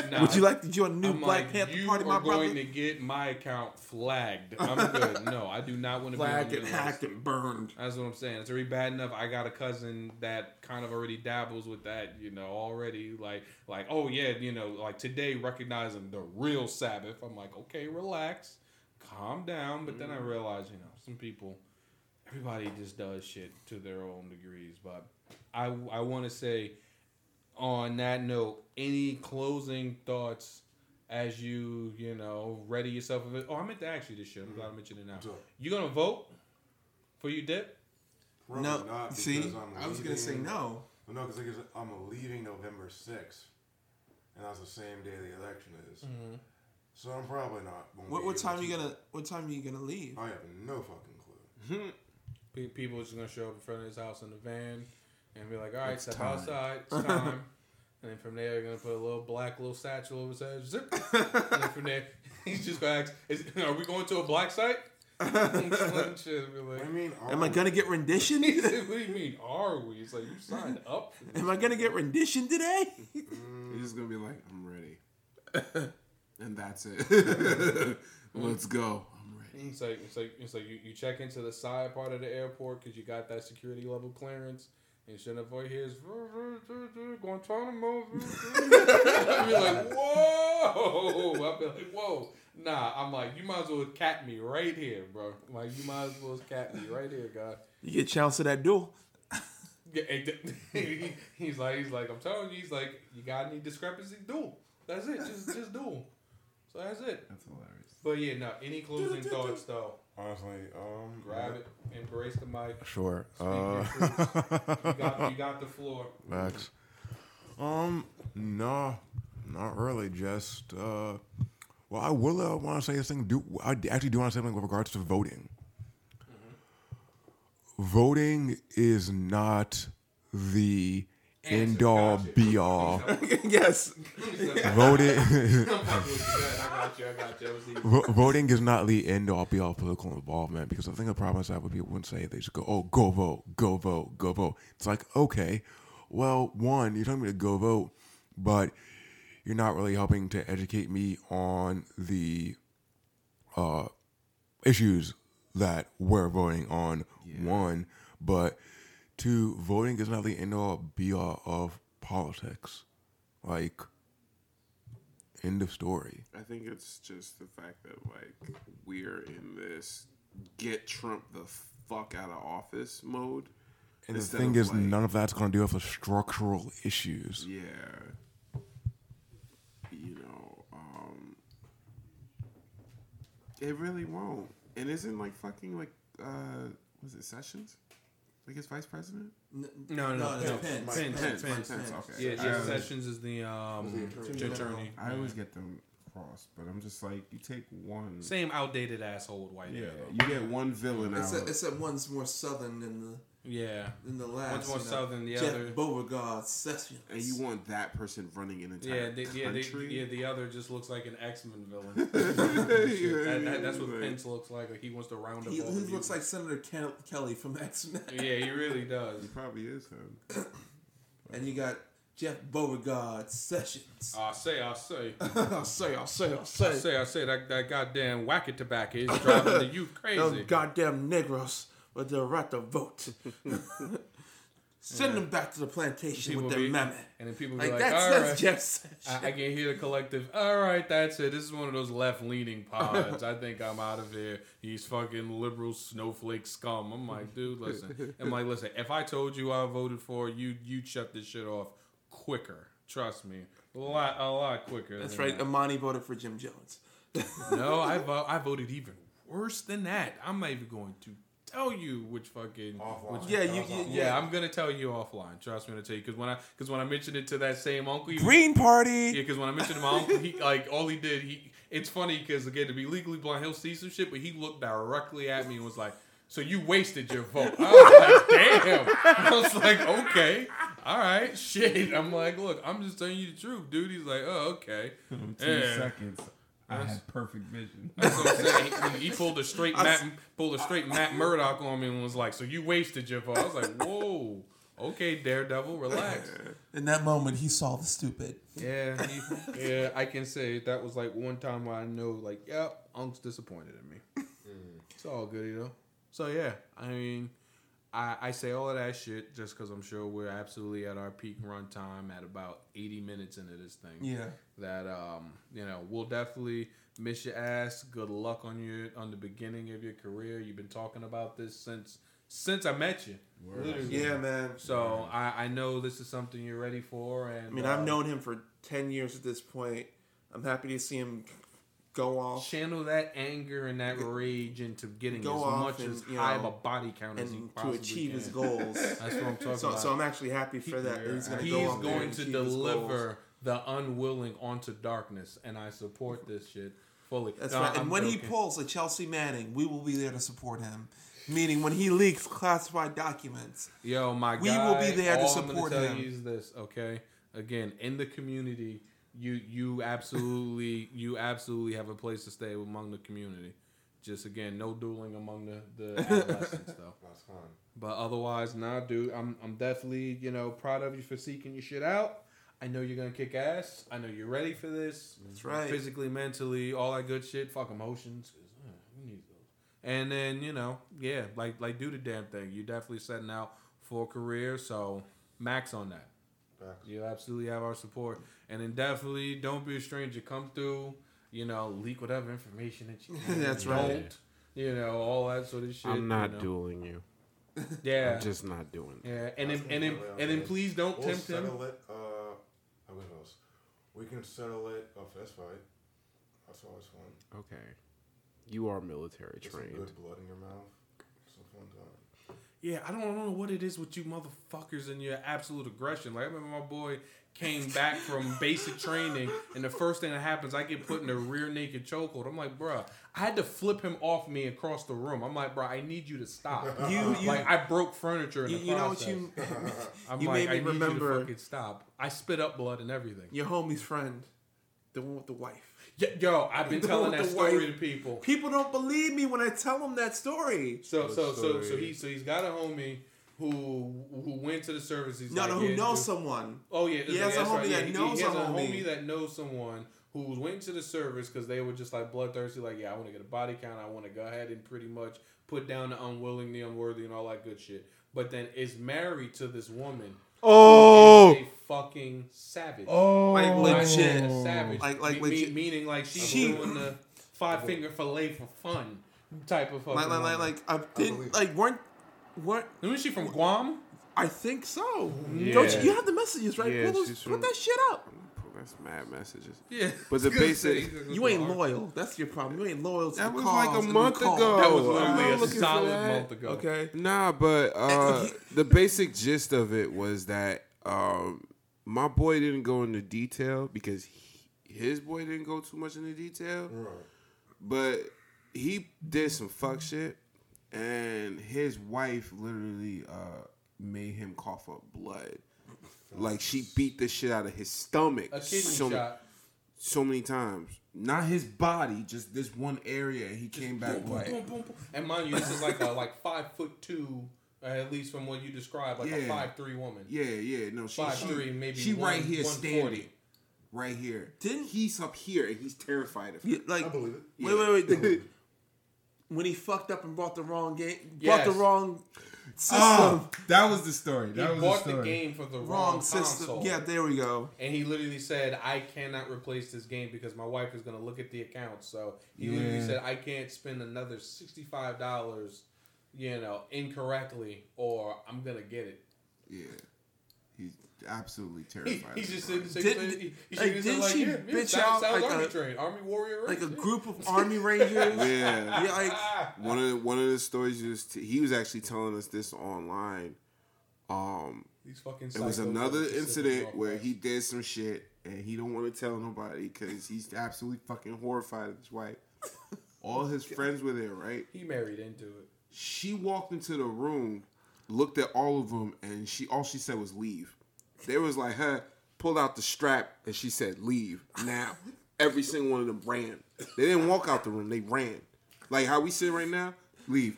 Nah. Would you like to join a new Black Panther Party, my brother? I'm going to get my account flagged. I'm good. No, I do not want to be on the list. Hacked and burned. That's what I'm saying. It's already bad enough. I got a cousin that kind of already dabbles with that, you know, already. Like, oh, yeah, you know, like today, recognizing the real Sabbath. I'm like, okay, relax, calm down. But then I realized, you know, some people, everybody just does shit to their own degrees. But I want to say, on that note, any closing thoughts as you ready yourself? Oh, I meant to ask you this shit. I'm glad I mentioned it now. You gonna vote for your dip? Probably no. See, I was gonna say no. Well, no, because I'm leaving November 6th. And that's the same day the election is. Mm-hmm. So I'm probably not. What time are you gonna leave? I have no fucking clue. People are just gonna show up in front of his house in the van and be like, "All right, step outside. It's time." And then from there, you're gonna put a little black little satchel over his head. Zip. And then from there, he's just gonna ask, "Are we going to a black site?" Am I gonna get renditioned? What do you mean, are we? It's like, you signed up for this. Am I gonna get renditioned today? He's just gonna be like, I'm ready. And that's it. Let's go. I'm ready. It's like you check into the side part of the airport because you got that security level clearance. And shouldn't avoid his Guantanamo. I'd be like, whoa. Nah, I'm like, you might as well cat me right here, bro. Like, you might as well cat me right here, God. You get a chance to that duel. He's like, I'm telling you, he's like, you got any discrepancy? Duel. That's it. Just duel. So that's it. That's hilarious. But yeah, no. Any closing thoughts though? Honestly, grab it, embrace the mic. Sure. You got the floor. Max. No, not really. Just well, I will want to say this thing. I actually do want to say something with regards to voting. Mm-hmm. Voting is not the end all be all. Yes. Voting. Voting is not the end all be all political involvement, because I think the problem is that when people wouldn't say, they just go, oh, go vote, go vote, go vote. It's like, okay, well, one, you're telling me to go vote, but you're not really helping to educate me on the issues that we're voting on. Yeah. One, but two, voting is not the end all be all of politics. Like, end of story. I think it's just the fact that, like, we're in this get Trump the fuck out of office mode. And the thing is, like, none of that's going to deal with the structural issues. Yeah. You know, it really won't. And isn't, like, fucking, like, was it Sessions? Like his vice president? No. Pence. Okay. Yeah, Sessions is the attorney. I always get them crossed, but I'm just like, you take one. Same outdated asshole white. Yeah, you get one villain out. Except one's more southern than the last. One's more southern than the other. Jeff Beauregard Sessions. And you want that person running an entire country? The other just looks like an X-Men villain. That's what Pence looks like. Like, he wants to round up all the people. He looks like Senator Kelly from X-Men. Yeah, he really does. He probably is him. And you got Jeff Beauregard Sessions. I say. That goddamn wacky tobacco is driving the youth crazy. Those goddamn Negroes. But they're right to vote. Send them back to the plantation with their mammy. And then people be like, that's Jeff Sessions. I can hear the collective, all right, that's it. This is one of those left-leaning pods. I think I'm out of here. He's fucking liberal snowflake scum. I'm like, dude, listen. If I told you I voted for you, you'd shut this shit off quicker. Trust me. A lot quicker. That's right. Imani voted for Jim Jones. No, I voted even worse than that. I'm not even going to tell you which fucking I'm gonna tell you offline. Trust me, I'm gonna tell you, because when I mentioned it to that same uncle, Green Party. Yeah, because when I mentioned to my uncle, he like all he did. It's funny because, again, to be legally blind, he'll see some shit, but he looked directly at me and was like, "So you wasted your vote." I was like, "Damn." I was like, "Okay, all right, shit." I'm like, "Look, I'm just telling you the truth, dude." He's like, "Oh, okay." 2 seconds. I had perfect vision. That's what I'm saying. He pulled a straight Matt Murdoch on me and was like, "So you wasted your vote." I was like, "Whoa, okay, Daredevil, relax." In that moment, he saw the stupid. Yeah, I can say that was like one time where I know, like, yep, Unc's disappointed in me. Mm. It's all good, you know. So yeah, I mean, I say all of that shit just because I'm sure we're absolutely at our peak run time at about 80 minutes into this thing. Yeah. That, you know, we'll definitely miss your ass. Good luck on the beginning of your career. You've been talking about this since I met you. Literally. Yeah, man. So yeah. I know this is something you're ready for. And I mean, I've known him for 10 years at this point. I'm happy to see him go off. Channel that anger and that rage into getting as much as high of a body count as he possibly can. To achieve his goals. That's what I'm talking about. So I'm actually happy for that. He's going to deliver the unwilling onto darkness, and I support this shit fully. That's right. And when he pulls a Chelsea Manning, we will be there to support him. Meaning, when he leaks classified documents, yo, my guy, we will be there to support him. All I'm going to tell you is this, okay? Again, in the community, You absolutely have a place to stay among the community. Just, again, no dueling among the adolescents, though. That's fine. But otherwise, nah, dude, I'm definitely, you know, proud of you for seeking your shit out. I know you're going to kick ass. I know you're ready for this. That's right. Physically, mentally, all that good shit. Fuck emotions. We need those. And then, you know, yeah, like do the damn thing. You're definitely setting out for a career, so max on that. You absolutely have our support. And then definitely don't be a stranger. Come through, you know, leak whatever information that you can. That's right. You know, all that sort of shit. I'm not dueling you. Yeah. I'm just not doing it. Yeah. And then please don't tempt him. We can settle it. Oh, that's right. That's always fun. Okay. You are military trained. Some good blood in your mouth. Yeah, I don't know what it is with you motherfuckers and your absolute aggression. Like, I remember my boy came back from basic training, and the first thing that happens, I get put in a rear naked chokehold. I'm like, bruh, I had to flip him off me across the room. I'm like, bruh, I need you to stop. You like, I broke furniture in the process. You know what you... I'm you like, made me I need remember you to fucking stop. I spit up blood and everything. Your homie's friend, the one with the wife. Yo, I've been telling that story to people. People don't believe me when I tell them that story. So he's got a homie who went to the service. Who knows someone. Oh yeah, he has a homie that knows someone. He has a homie that knows someone who went to the service because they were just like bloodthirsty. Like, yeah, I want to get a body count. I want to go ahead and pretty much put down the unwilling, the unworthy, and all that good shit. But then is married to this woman. Oh, a fucking savage! Oh, like legit, a savage. Like legit. Meaning like she doing the five-finger fillet for fun type of fucking. Weren't? Isn't she from Guam? I think so. Yeah. Don't you have the messages right? Yeah, put that shit up. That's mad messages. Yeah, but the basic. You ain't loyal. That's your problem. You ain't loyal to the cause. That was like a month ago. That was literally a solid month ago. Okay. Nah, but the basic gist of it was that my boy didn't go into detail because his boy didn't go too much into detail. Right. But he did some fuck shit, and his wife literally made him cough up blood. Like, she beat the shit out of his stomach. A kidney shot. So many times. Not his body, just this one area. And he came back white. And mind you, this is like a 5'2", at least from what you described, like a 5'3" woman. Yeah, yeah. No, she 5'3", maybe she right here standing. Right here. Didn't he's up here and he's terrified of her. Yeah, I believe it. Yeah. Wait. When he fucked up and brought the wrong game, system. Oh, that was the story. He bought the game for the wrong system. Console. Yeah, there we go. And he literally said, I cannot replace this game because my wife is going to look at the account. So he literally said, I can't spend another $65, incorrectly, or I'm going to get it. Yeah. He's absolutely terrified. He's just sitting Army warrior ranger. Like a group of Army Rangers. Yeah. One of the stories he was actually telling us this online. These fucking psychos. It was another incident where he did some shit and he don't want to tell nobody because he's absolutely fucking horrified of his wife. All his friends were there, right? He married into it. She walked into the room, looked at all of them, and all she said was leave. They was like, huh, pulled out the strap, and she said, leave now. Every single one of them ran. They didn't walk out the room. They ran. Like how we sit right now, leave.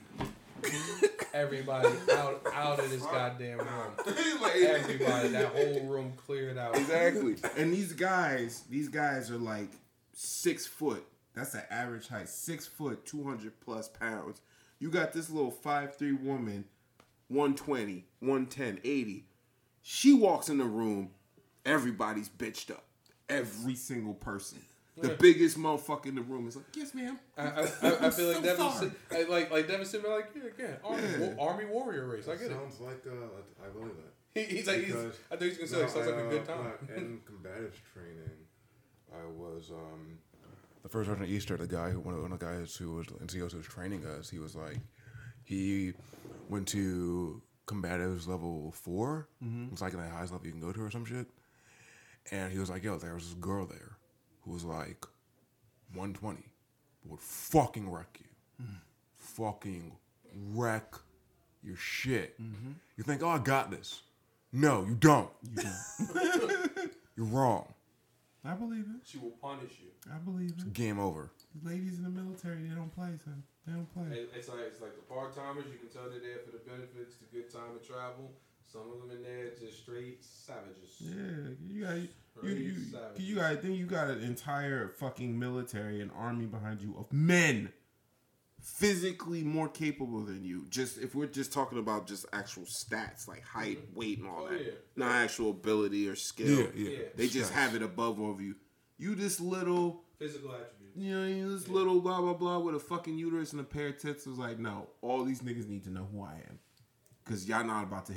Everybody out of this goddamn room. Everybody, that whole room cleared out. Exactly. And these guys are like 6 foot. That's the average height. 6 foot, 200 plus pounds. You got this little 5'3" woman, 120, 110, 80. She walks in the room, everybody's bitched up. Every single person. The biggest motherfucker in the room is like, yes, ma'am. I feel like Devin, Devin Simba, Army warrior race. I get it. Sounds like I believe that. He's like, I think he's gonna say it sounds like a good time. In combatives training, I was the first Sergeant Easter, one of the guys who was NCOs who was training us. He was like, he went to combatives level 4. Mm-hmm. It's like the highest level you can go to or some shit. And he was like, yo, there was this girl there who was like 120, would fucking wreck you. Mm-hmm. Fucking wreck your shit. Mm-hmm. You think, oh, I got this. No, you don't. You're wrong. I believe it. She will punish you. I believe it. It's game over. Ladies in the military, they don't play, son. They don't play. It's like the part-timers. You can tell they're there for the benefits, the good time and travel. Some of them in there just straight savages. Yeah, you got an entire fucking military and army behind you of men, physically more capable than you. Just if we're just talking about just actual stats like height, weight, and all that, not actual ability or skill. Yeah. They just have it above all of you. You this little physical attribute. This little blah, blah, blah with a fucking uterus and a pair of tits was like, no, all these niggas need to know who I am. Because y'all not about to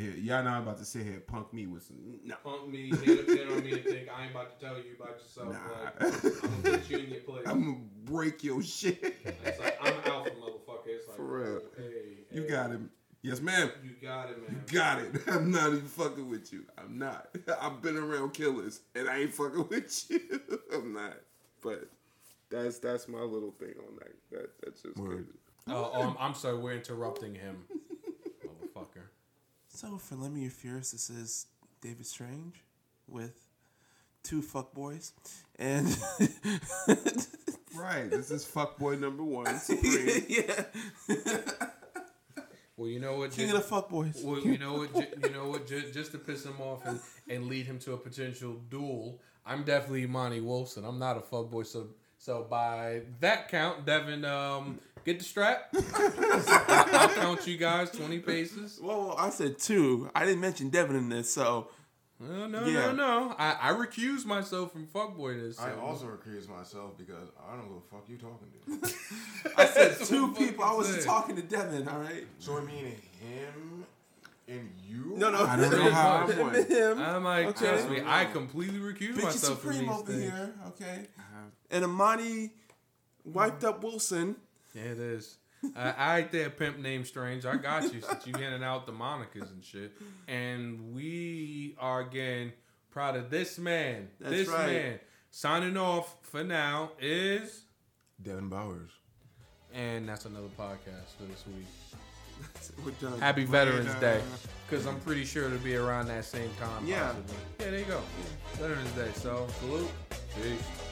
sit here and punk me with some... No. Punk me, they don't mean to think I ain't about to tell you about yourself. Nah. Like, I'm going to put you in your place. I'm going to break your shit. It's like, I'm an alpha motherfucker. It's like, for real. Hey, you got him. Yes, ma'am. You got it, man. You got it. I'm not even fucking with you. I'm not. I've been around killers, and I ain't fucking with you. I'm not. But that's my little thing on that. That's just crazy. I'm sorry. We're interrupting him. Motherfucker. So for Lemmy Affairs, this is David Strange with two fuckboys. And... Right. This is fuckboy number one. Supreme. Yeah. Well, you know what? King of the fuckboys. Well, you know what? Just to piss him off and lead him to a potential duel, I'm definitely Imani Wilson. I'm not a fuckboy, so by that count, Devin, get the strap. I'll count you guys 20 paces. Well, I said two. I didn't mention Devin in this, so. No. I recuse myself from fuckboyness. So. I also recuse myself because I don't know what the fuck you talking to. I said two people. I was talking to Devin, all right? So I mean him and you? No. I don't know how I went. Him. I'm like, okay. Trust me, I completely recuse myself from these things. Bitch Supreme over here, okay? And Imani wiped up Wilson. Yeah, it is. I ain't that pimp named Strange. I got you since you handing out the monikers and shit. And we are again proud of this man. That's this right. Man. Signing off for now is Devin Bowers. And that's another podcast for this week. Happy Veterans Day. Because I'm pretty sure it'll be around that same time. Yeah. Possibly. Yeah, there you go. Yeah. Veterans Day. So, salute. Peace.